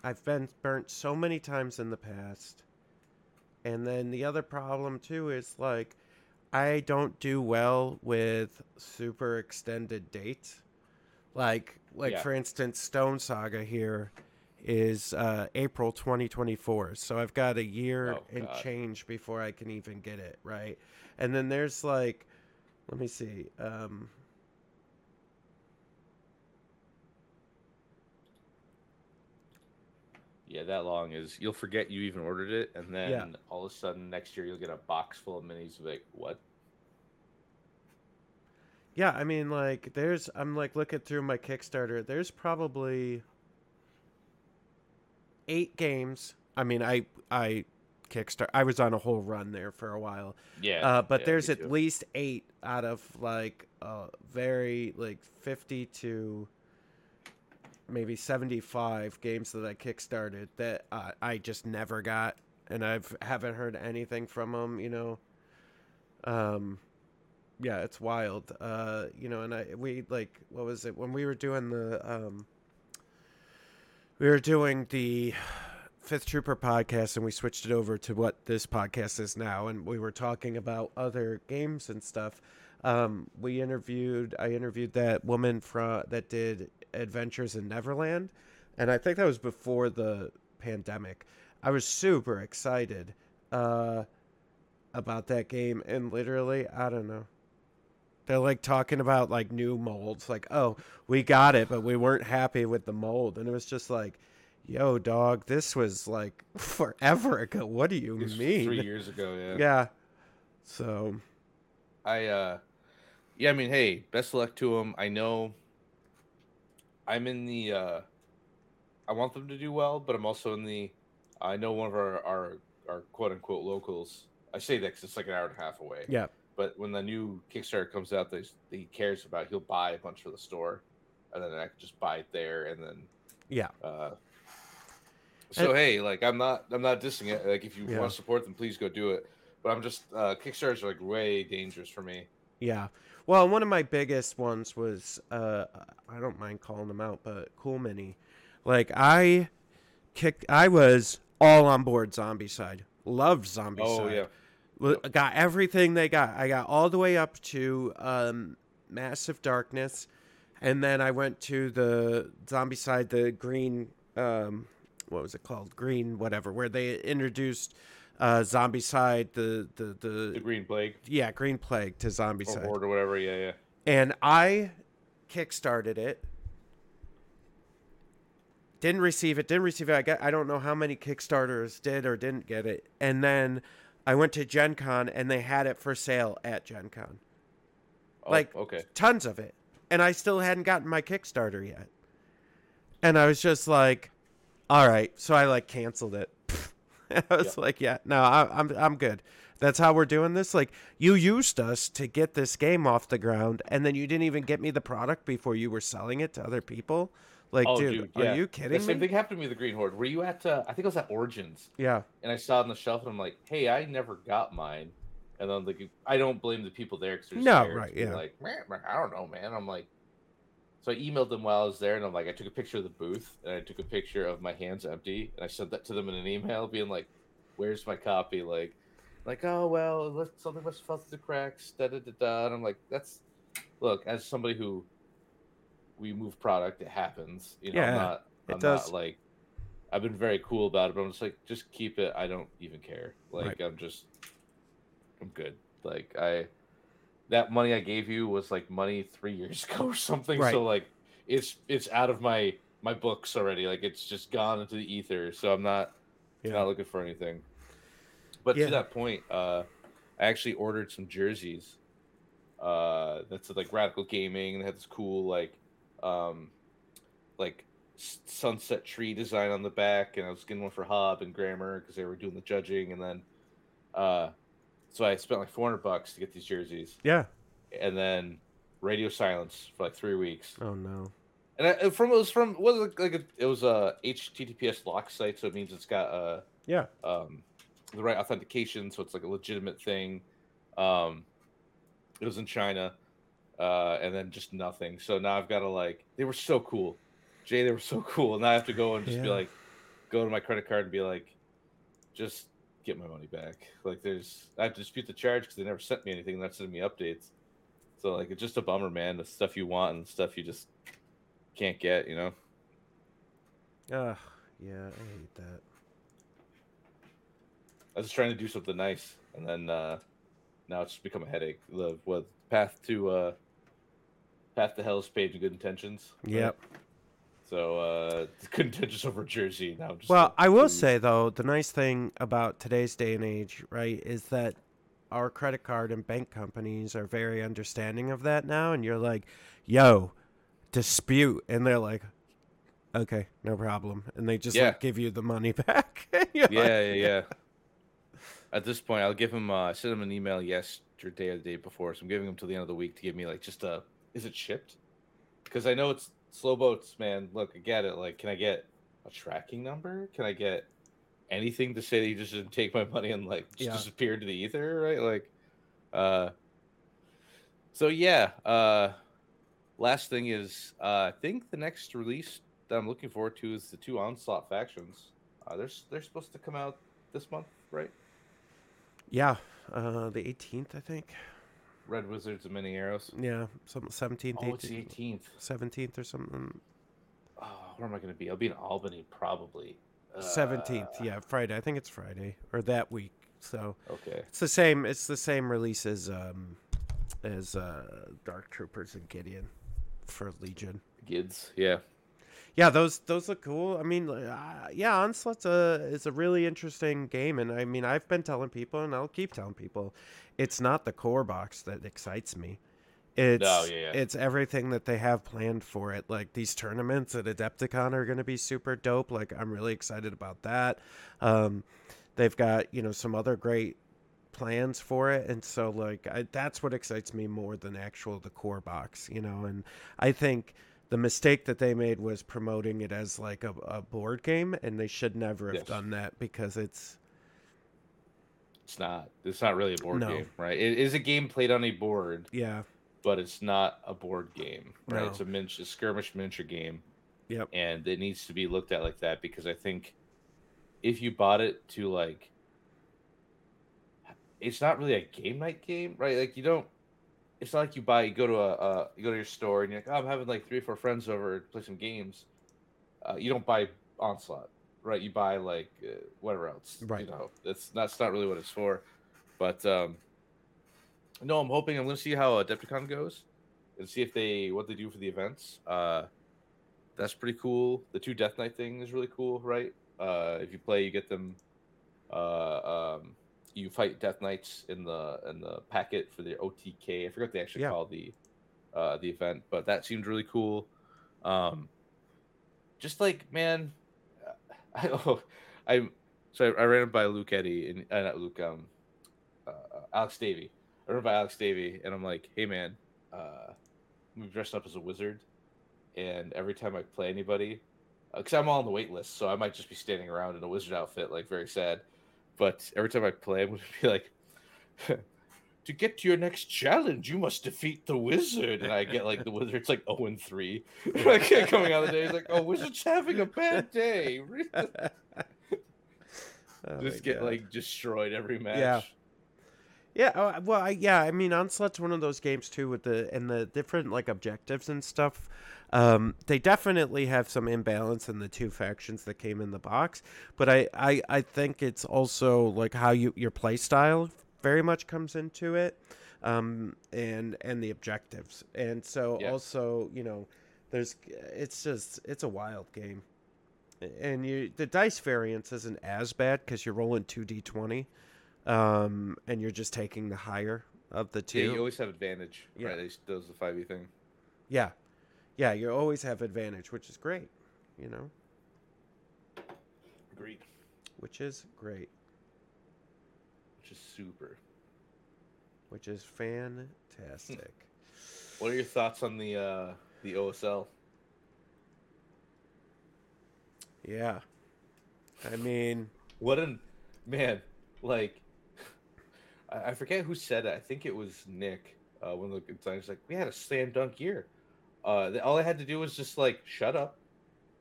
I've been burnt so many times in the past. And then the other problem, too, is, like, I don't do well with super extended dates. Like, like yeah. for instance, Stone Saga here is uh, April twenty twenty-four. So I've got a year oh, and God. change before I can even get it, right? And then there's, like, let me see, um... yeah, that long is you'll forget you even ordered it, and then yeah. all of a sudden next year you'll get a box full of minis. Like, what? Yeah, I mean, like, there's I'm like looking through my Kickstarter. There's probably eight games. I mean, I I Kickstarter. I was on a whole run there for a while. Yeah, uh, but yeah, there's at least eight out of like uh, very like fifty to. Maybe seventy-five games that I kickstarted that uh, I just never got, and I've haven't heard anything from them, you know. Um, yeah, it's wild, uh, you know. And I we like what was it when we were doing the um, we were doing the Fifth Trooper podcast, and we switched it over to what this podcast is now, and we were talking about other games and stuff. Um, we interviewed I interviewed that woman from that did Adventures in Neverland, and I think that was before the pandemic. I was super excited uh about that game, and literally I don't know, they're like talking about like new molds, like, oh, we got it but we weren't happy with the mold, and it was just like, yo dog, this was like forever ago. What do you mean? Three years ago. Yeah. Yeah. So I uh yeah I mean, hey, best of luck to them. I know I'm in the, uh, I want them to do well, but I'm also in the, I know one of our, our, our quote-unquote locals, I say that because it's like an hour and a half away. Yeah. But when the new Kickstarter comes out that he cares about, he'll buy a bunch for the store, and then I can just buy it there, and then. Yeah. Uh, so, and, hey, like, I'm not, I'm not dissing it. Like, if you yeah. want to support them, please go do it. But I'm just, uh, Kickstarters are, like, way dangerous for me. Yeah. Well, one of my biggest ones was, uh, I don't mind calling them out, but Cool Mini. Like, I kicked, I was all on board Zombie Side. Loved Zombie Side. Oh, yeah. Yep. Got everything they got. I got all the way up to um, Massive Darkness. And then I went to the Zombie Side, the green, um, what was it called? Green, whatever, where they introduced uh Zombie Side, the the the, the Green Plague, yeah Green Plague to Zombie Side or whatever. Yeah, yeah. And I kickstarted it, didn't receive it didn't receive it I got, I don't know how many Kickstarters did or didn't get it, and then I went to Gen Con and they had it for sale at Gen Con. Oh, like okay, tons of it, and I still hadn't gotten my Kickstarter yet, and I was just like, all right, so I like canceled it. I was yeah. like, yeah, no, I, I'm I'm good. That's how we're doing this. Like, you used us to get this game off the ground, and then you didn't even get me the product before you were selling it to other people. Like, oh, dude, dude yeah. are you kidding the me? Same thing happened to me with the Green Horde. Were you at? Uh, I think I was at Origins. Yeah. And I saw it on the shelf, and I'm like, hey, I never got mine. And then like, I don't blame the people there because they're no, scared. Right, yeah. Like, I don't know, man. I'm like, so I emailed them while I was there, and I'm like, I took a picture of the booth, and I took a picture of my hands empty, and I sent that to them in an email, being like, "Where's my copy?" Like, like, oh well, something must have fell through the cracks. Da da da da. And I'm like, that's look, as somebody who we move product, it happens. You know, yeah, I'm not, I'm it does. Not like, I've been very cool about it, but I'm just like, just keep it. I don't even care. Like, right. I'm just, I'm good. Like, I, that money I gave you was like money three years ago or something. Right. So like, it's it's out of my my books already. Like, it's just gone into the ether. So I'm not yeah. not looking for anything. But yeah. to that point, uh, I actually ordered some jerseys. Uh, that's like Radical Gaming, and they had this cool like, um, like sunset tree design on the back, and I was getting one for Hob and Grammar because they were doing the judging, and then, uh, so I spent like four hundred bucks to get these jerseys. Yeah, and then radio silence for like three weeks. Oh no! And I, from it was from it was like a, it was a H T T P S lock site, so it means it's got uh yeah um the right authentication, so it's like a legitimate thing. Um, it was in China, uh, and then just nothing. So now I've got to like they were so cool, Jay. They were so cool, and now I have to go and just yeah. be like, go to my credit card and be like, just get my money back. Like there's, I have to dispute the charge because they never sent me anything. They're not sending me updates. So like it's just a bummer, man. The stuff you want and stuff you just can't get, you know. Ah, uh, yeah, I hate that. I was just trying to do something nice, and then uh, now it's just become a headache. The what path to uh, path to hell is paved with good intentions. Yep. Right? So uh, couldn't touch over Jersey now. Just well, I will say though, the nice thing about today's day and age, right, is that our credit card and bank companies are very understanding of that now. And you're like, "Yo, dispute," and they're like, "Okay, no problem," and they just yeah. like, give you the money back. yeah, like, yeah, yeah, yeah. At this point, I'll give him. Uh, I sent him an email yesterday or the day before, so I'm giving him till the end of the week to give me like just a. Is it shipped? Because I know it's. Slow boats, man. Look, I get it. Like, can I get a tracking number? Can I get anything to say that you just didn't take my money and like just yeah. disappeared to the ether, right? Like, uh, so yeah. Uh, last thing is, uh, I think the next release that I'm looking forward to is the two Onslaught factions. Uh, they're they're supposed to come out this month, right? Yeah, uh, the eighteenth, I think. Red Wizards and Mini Arrows. Yeah, some seventeenth, eighteenth. Oh, it's the eighteenth. seventeenth or something. Oh, where am I going to be? I'll be in Albany, probably. seventeenth, uh, yeah, Friday. I think it's Friday, or that week. So okay. It's the same It's the same release as, um, as uh, Dark Troopers and Gideon for Legion. Gids, yeah. Yeah, those those look cool. I mean, uh, yeah, Onslaught's a, is a really interesting game. And I mean, I've been telling people, and I'll keep telling people, it's not the core box that excites me. It's, no, yeah, yeah. it's everything that they have planned for it. Like, these tournaments at Adepticon are going to be super dope. Like, I'm really excited about that. Um, they've got, you know, some other great plans for it, and so, like, I, that's what excites me more than actual the core box, you know. And I think... the mistake that they made was promoting it as like a, a board game, and they should never have yes. done that because it's it's not it's not really a board no. game, right? It is a game played on a board, yeah, but it's not a board game, right? No. It's a, min- a skirmish miniature game, yep, and it needs to be looked at like that because I think if you bought it to like, it's not really a game night game, right? Like you don't. It's not like you buy, you go to a, uh, you go to your store and you're like, oh, I'm having like three or four friends over to play some games. Uh, you don't buy Onslaught, right? You buy like uh, whatever else, right? You know, that's not, that's not really what it's for. But um, no, I'm hoping I'm going to see how Adepticon goes and see if they what they do for the events. Uh, that's pretty cool. The two Death Knight thing is really cool, right? Uh, if you play, you get them. Uh, um, You fight Death Knights in the in the packet for the O T K. I forgot they actually yeah. call the uh, the event, but that seemed really cool. Um, just like man, I oh, I so I, I ran by Luke Eddy and uh, not Luke um uh, Alex Davey. I ran by Alex Davey and I'm like, hey man, uh, I'm dressed up as a wizard, and every time I play anybody, because uh, I'm all on the wait list, so I might just be standing around in a wizard outfit, like very sad. But every time I play, I'm going to be like, to get to your next challenge, you must defeat the wizard. And I get like the wizard's like oh and three. Coming out of the day, he's like, oh, wizard's having a bad day. oh just get God. like destroyed every match. Yeah. Yeah, uh, well, I, yeah, I mean, Onslaught's one of those games, too, with the and the different, like, objectives and stuff. Um, they definitely have some imbalance in the two factions that came in the box, but I, I, I think it's also, like, how you your play style very much comes into it, um, and and the objectives. And so, yeah. also, you know, there's it's just, it's a wild game. And you the dice variance isn't as bad because you're rolling two d twenty. Um, and you're just taking the higher of the two. Yeah, you always have advantage. Yeah. Right? That was the five e thing. Yeah. Yeah, you always have advantage, which is great, you know? Great. Which is great. Which is super. Which is fantastic. What are your thoughts on the uh, the O S L? Yeah. I mean... What an... Man, like... I forget who said it. I think it was Nick. Uh, one of the designers, like, we had a slam dunk year. Uh, the, all I had to do was just like shut up.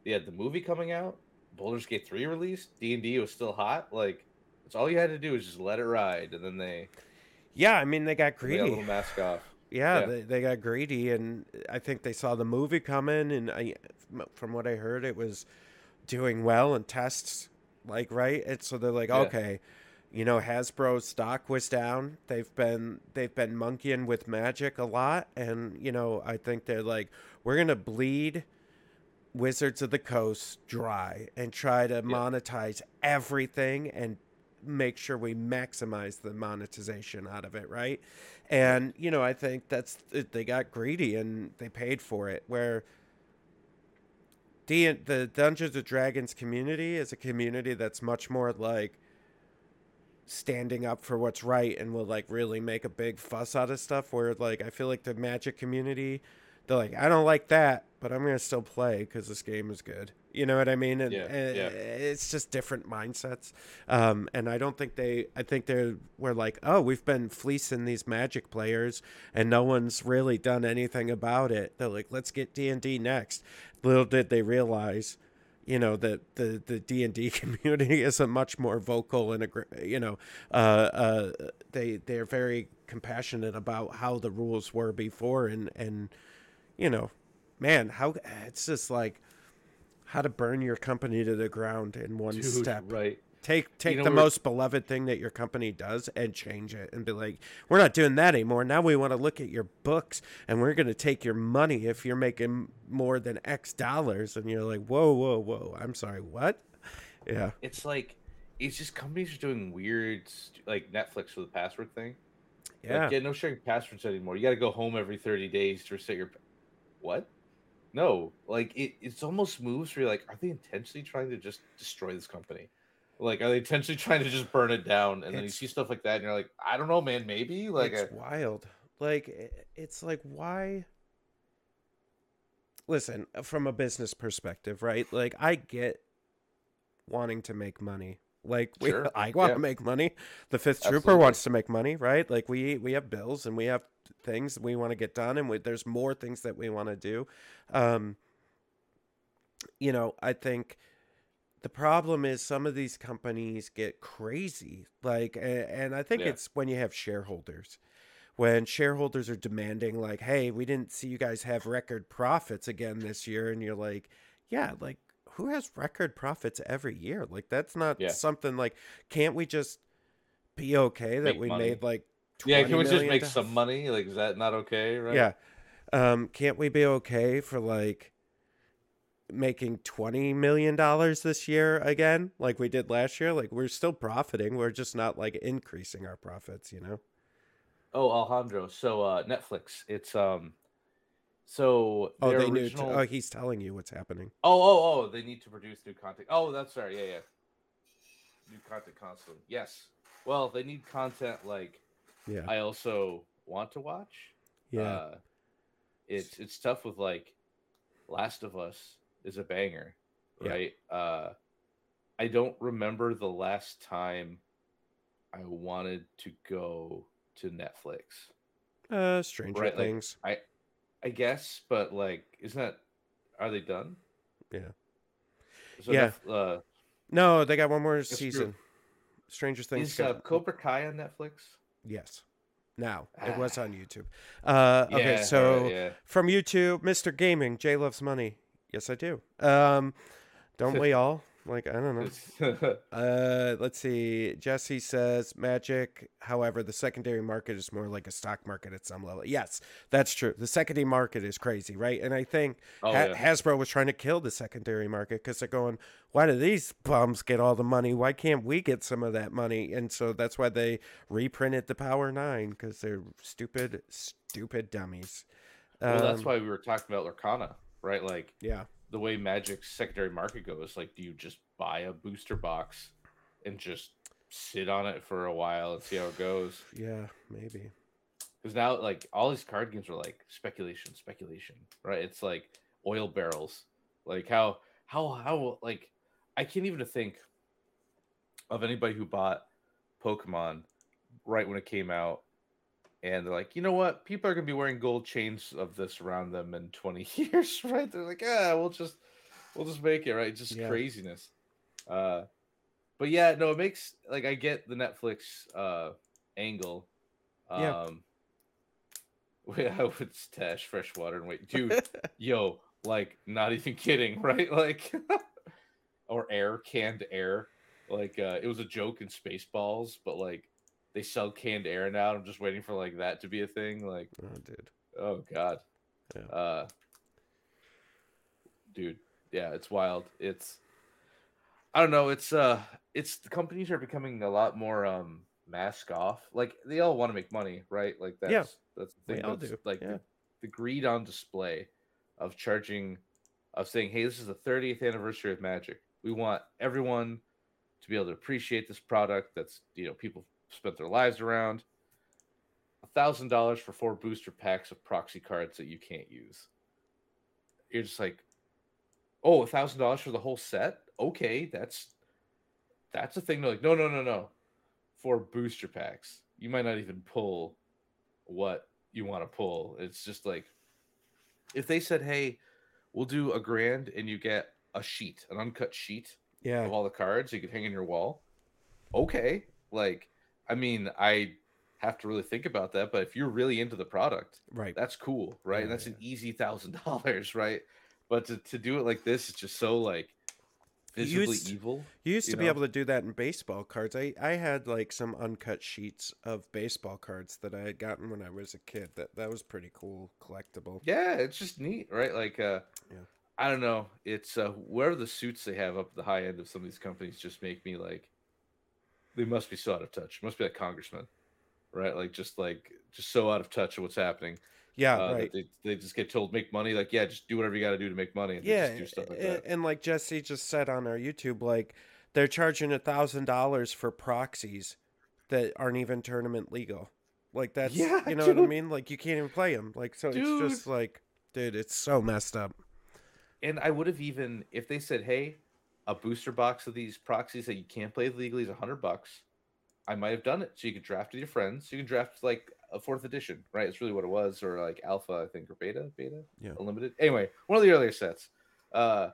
They had the movie coming out, Baldur's Gate three released, D and D was still hot. Like, it's all you had to do is just let it ride, and then they. Yeah, I mean, they got greedy. They got a little mask off. Yeah, yeah. They, they got greedy, and I think they saw the movie coming, and I, from what I heard, it was doing well in tests, like right, and so they're like, yeah. okay. You know, Hasbro's stock was down. They've been they've been monkeying with Magic a lot, and you know, I think they're like, we're gonna bleed Wizards of the Coast dry and try to yeah. monetize everything and make sure we maximize the monetization out of it, right? And you know, I think that's they got greedy and they paid for it. Where the the Dungeons and Dragons community is a community that's much more like. Standing up for what's right and will like really make a big fuss out of stuff where like I feel like the Magic community they're like I don't like that but I'm gonna still play because this game is good, you know what I mean? And, yeah, and yeah. it's just different mindsets, um and I don't think they I think they were like, oh, we've been fleecing these Magic players and no one's really done anything about it. They're like, let's get D and D next. Little did they realize, you know, that the, the D and D community is a much more vocal and, you know, uh, uh, they, they're very compassionate about how the rules were before. And, and, you know, man, how it's just like how to burn your company to the ground in one Dude, step. Right. Take, take you know, the most beloved thing that your company does and change it and be like, we're not doing that anymore. Now we want to look at your books and we're going to take your money if you're making more than X dollars. And you're like, whoa, whoa, whoa. I'm sorry. What? Yeah. It's like, it's just companies are doing weird, like Netflix for the password thing. Yeah. Like, yeah, no sharing passwords anymore. You got to go home every thirty days to reset your. What? No. Like it, it's almost moves where you're like, are they intentionally trying to just destroy this company? Like, are they intentionally trying to just burn it down? And it's, then you see stuff like that, and you're like, I don't know, man, maybe? Like, it's I... wild. Like, it's like, why? Listen, from a business perspective, right? Like, I get wanting to make money. Like, we, sure. I want yeah. to make money. The Fifth Trooper Absolutely. wants to make money, right? Like, we, we have bills, and we have things we want to get done, and we, there's more things that we want to do. Um, you know, I think... The problem is some of these companies get crazy, like, and, and I think yeah. it's when you have shareholders, when shareholders are demanding, like, hey, we didn't see you guys have record profits again this year. And you're like, yeah, like, who has record profits every year? Like, that's not yeah. something like, can't we just be okay that make we money. made like twenty Yeah, can we just make dollars? some money? Like, is that not okay? Right? Yeah. Um, can't we be okay for like, making twenty million dollars this year again like we did last year? Like, we're still profiting, we're just not like increasing our profits, you know? Oh, Alejandro, so uh Netflix, it's um so oh they original... knew t- oh he's telling you what's happening. Oh oh oh they need to produce new content. Oh, that's right. Yeah yeah new content constantly. Yes, well, they need content like yeah I also want to watch. Yeah uh, it's it's tough with like Last of Us is a banger, right? Yeah. Uh, I don't remember the last time I wanted to go to Netflix. Uh, Stranger right? Things. Like, I I guess, but like, isn't that... Are they done? Yeah. So yeah. Netflix, uh, no, they got one more season. Stranger Things. Is uh, Cobra Kai on Netflix? Yes. Now, ah. It was on YouTube. Uh, yeah, okay, so yeah. From YouTube, Mister Gaming, Jay loves money. Yes, I do. Um, don't we all? Like, I don't know. Uh, let's see. Jesse says Magic. However, the secondary market is more like a stock market at some level. Yes, that's true. The secondary market is crazy, right? And I think oh, ha- yeah. Hasbro was trying to kill the secondary market because they're going, why do these bums get all the money? Why can't we get some of that money? And so that's why they reprinted the Power Nine, because they're stupid, stupid dummies. Well, um, that's why we were talking about Lorcana, right? Like, yeah. The way Magic's secondary market goes, like, do you just buy a booster box and just sit on it for a while and see how it goes? Yeah, maybe. Because now, like, all these card games are like speculation, speculation, right? It's like oil barrels. Like, how, how, how, like, I can't even think of anybody who bought Pokemon right when it came out. And they're like, you know what? People are going to be wearing gold chains of this around them in twenty years, right? They're like, ah, we'll just we'll just make it, right? Just yeah. craziness. Uh, but yeah, no, it makes, like, I get the Netflix uh, angle. Um, yeah. I would stash fresh water and wait. Dude, yo, like, not even kidding, right? Like, or air, canned air. Like, uh, it was a joke in Spaceballs, but, like, they sell canned air now. I'm just waiting for, like, that to be a thing. Like, oh, dude. Oh, God. Yeah. Uh, dude. Yeah, it's wild. It's, I don't know. It's, uh, it's the companies are becoming a lot more um, mask off. Like, they all want to make money, right? Like, that's, yeah. that's the thing. They all do. Like, yeah. the, the greed on display of charging, of saying, hey, this is the thirtieth anniversary of Magic. We want everyone to be able to appreciate this product. That's, you know, people spent their lives around. A thousand dollars for four booster packs of proxy cards that you can't use. You're just like, oh, a thousand dollars for the whole set? Okay, that's that's a thing. They're like, no, no, no, no. Four booster packs. You might not even pull what you want to pull. It's just like, if they said, hey, we'll do a grand and you get a sheet, an uncut sheet yeah. of all the cards you could hang in your wall. Okay. Like, I mean, I have to really think about that, but if you're really into the product, right, that's cool, right? Yeah, and that's yeah. an easy thousand dollars, right? But to, to do it like this is just so, like, visibly you used, evil. You used you to know? be able to do that in baseball cards. I, I had, like, some uncut sheets of baseball cards that I had gotten when I was a kid. That that was pretty cool, collectible. Yeah, it's just neat, right? Like, uh, yeah. I don't know. It's uh, wherever the suits they have up at the high end of some of these companies just make me, like, they must be so out of touch. Must be like congressmen, right? Like, just like, just so out of touch of what's happening. Yeah, uh, right. They, they just get told, make money. Like, yeah, just do whatever you got to do to make money. And yeah, they just do stuff like and, that. And like Jesse just said on our YouTube, like, they're charging a thousand dollars for proxies that aren't even tournament legal. Like, that's, yeah, you know dude. what I mean? Like, you can't even play them. Like, so dude. it's just like, dude, it's so messed up. And I would have even, if they said, hey, a booster box of these proxies that you can't play legally is a hundred bucks, I might have done it. So you could draft with your friends. You can draft, like, a fourth edition, right? It's really what it was, or like alpha, I think, or beta, beta, yeah, unlimited. Anyway, one of the earlier sets. Uh,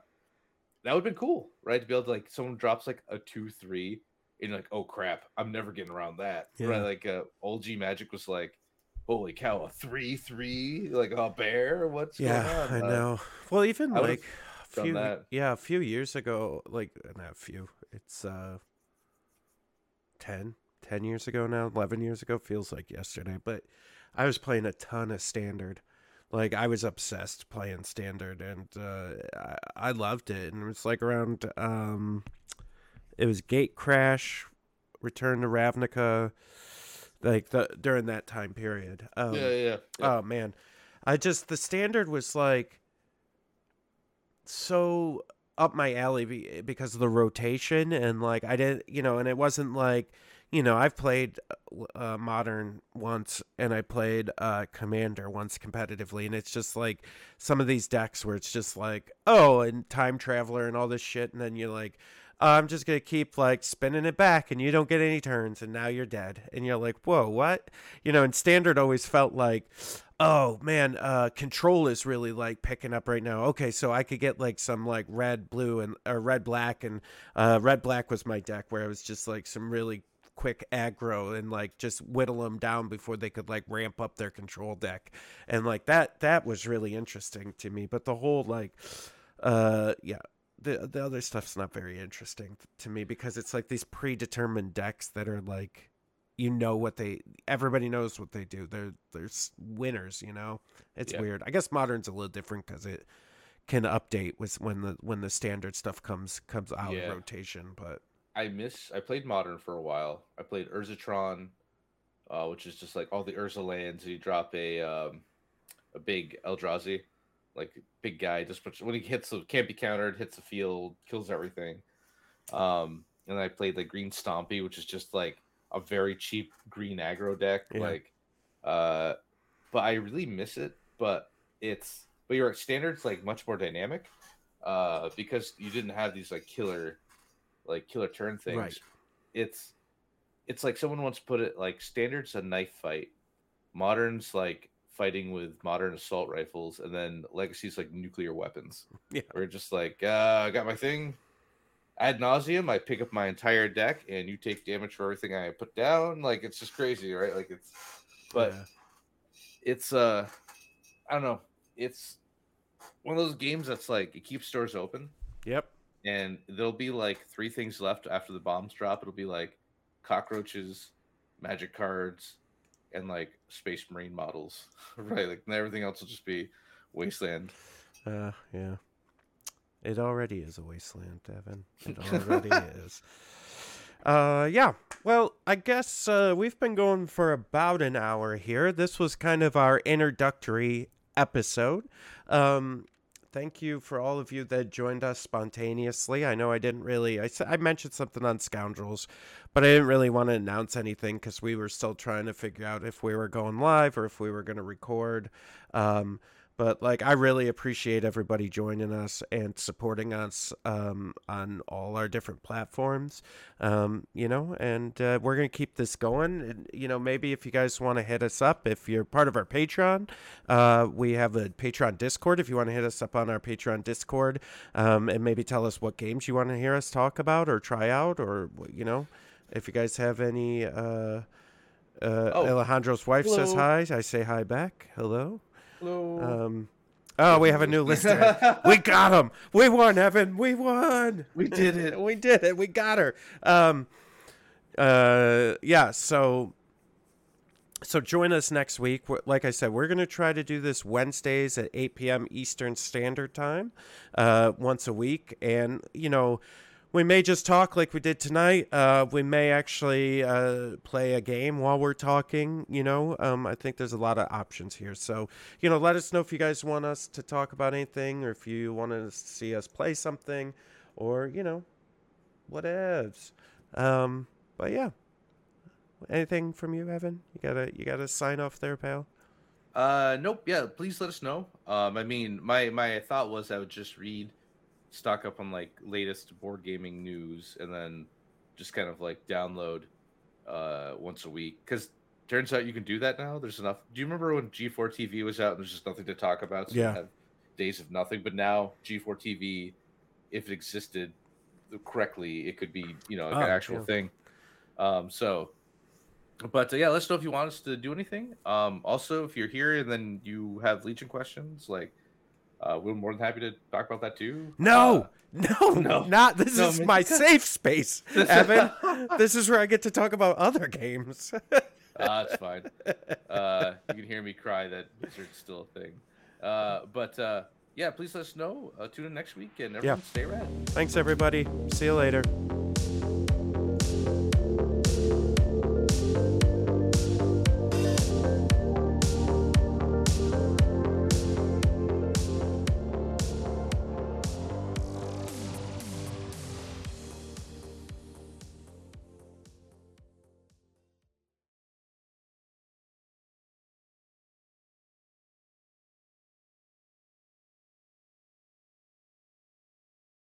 that would have been cool, right? To be able to, like, someone drops like a two three, and you're like, oh crap, I'm never getting around that, yeah. right? Like, uh, old G Magic was like, holy cow, a three three, like a bear. What's yeah, going on? I know. Uh, well, even I like. Few, that. Yeah, a few years ago, like, not a few, it's uh, ten, ten years ago now, eleven years ago, feels like yesterday, but I was playing a ton of Standard. Like, I was obsessed playing Standard, and uh, I, I loved it, and it was like around, um, it was Gate Crash, Return to Ravnica, like, the during that time period. Um, yeah, yeah, yeah. Oh, man. I just, the Standard was like, so up my alley because of the rotation, and like I didn't, you know, and it wasn't like, you know, I've played uh, Modern once, and I played uh, Commander once competitively, and it's just like some of these decks where it's just like, oh, and Time Traveler and all this shit, and then you're like, I'm just going to keep like spinning it back, and you don't get any turns, and now you're dead. And you're like, whoa, what? You know, and Standard always felt like, oh man, uh, Control is really like picking up right now. Okay, so I could get like some like red, blue, and or red, black. And uh, red, black was my deck where it was just like some really quick aggro and like just whittle them down before they could like ramp up their control deck. And like that, that was really interesting to me. But the whole like, uh, yeah, the the other stuff's not very interesting to me, because it's like these predetermined decks that are like, you know what they, everybody knows what they do. They're, they're winners, you know, it's yeah. weird. I guess Modern's a little different because it can update with when the, when the standard stuff comes, comes out yeah. of rotation. But I miss, I played Modern for a while. I played Urzatron, uh, which is just like all the Urza lands. You drop a, um, a big Eldrazi, like big guy, just when he hits, the can't be countered, hits the field, kills everything. Um, and I played the Green Stompy, which is just like a very cheap green aggro deck, yeah. like, uh, but I really miss it. But it's, but your standard's like much more dynamic, uh, because you didn't have these like killer, like killer turn things. Right. It's, it's like someone once put it like standard's a knife fight, Modern's like fighting with modern assault rifles, and then Legacy's like nuclear weapons. Yeah, we're just like, uh, I got my thing. Ad nauseum, I pick up my entire deck, and you take damage for everything I put down. Like, it's just crazy, right? Like, it's, but yeah. it's, uh, I don't know. It's one of those games that's like, it keeps stores open. Yep. And there'll be like three things left after the bombs drop. It'll be like cockroaches, magic cards, and like space marine models, right? Like, and everything else will just be wasteland. Uh, yeah. It already is a wasteland, Devin. It already is. Uh, yeah. Well, I guess uh, we've been going for about an hour here. This was kind of our introductory episode. Um, thank you for all of you that joined us spontaneously. I know I didn't really... I, I mentioned something on Scoundrels, but I didn't really want to announce anything because we were still trying to figure out if we were going live or if we were going to record. Um But, like, I really appreciate everybody joining us and supporting us um, on all our different platforms, um, you know, and uh, we're going to keep this going. And, you know, maybe if you guys want to hit us up, if you're part of our Patreon, uh, we have a Patreon Discord. If you want to hit us up on our Patreon Discord um, and maybe tell us what games you want to hear us talk about or try out, or, you know, if you guys have any, uh, uh, oh. Alejandro's wife hello. Says hi. I say hi back. Hello. Hello. Um, oh, we have a new listener. We got him. We won, Evan. We won. We did it. We did it. We got her. Um, uh, yeah. So, so join us next week. Like I said, we're going to try to do this Wednesdays at eight p.m. Eastern Standard Time, uh, once a week, and you know. We may just talk like we did tonight. Uh, we may actually uh, play a game while we're talking. You know, um, I think there's a lot of options here. So, you know, let us know if you guys want us to talk about anything, or if you want to see us play something, or, you know, whatevs. Um, but yeah, anything from you, Evan? You gotta, you gotta sign off there, pal. Uh, nope. Yeah, please let us know. Um, I mean, my my thought was I would just read. Stock up on like latest board gaming news, and then just kind of like download uh once a week, because turns out you can do that now. There's enough. Do you remember when G four T V was out and there's just nothing to talk about? So yeah, you have days of nothing. But now G four T V, if it existed correctly, it could be, you know, like oh, an actual yeah. thing. Um so but uh, yeah, let us know if you want us to do anything. Um also, if you're here and then you have Legion questions, like Uh, we're more than happy to talk about that too. No, uh, no, no, not. This no, is man. My safe space, Evan. This is where I get to talk about other games. Ah, uh, it's fine. Uh, you can hear me cry that Blizzard's still a thing. Uh, but uh, yeah, please let us know. Uh, tune in next week, and everyone yeah. stay rad. Thanks, everybody. See you later.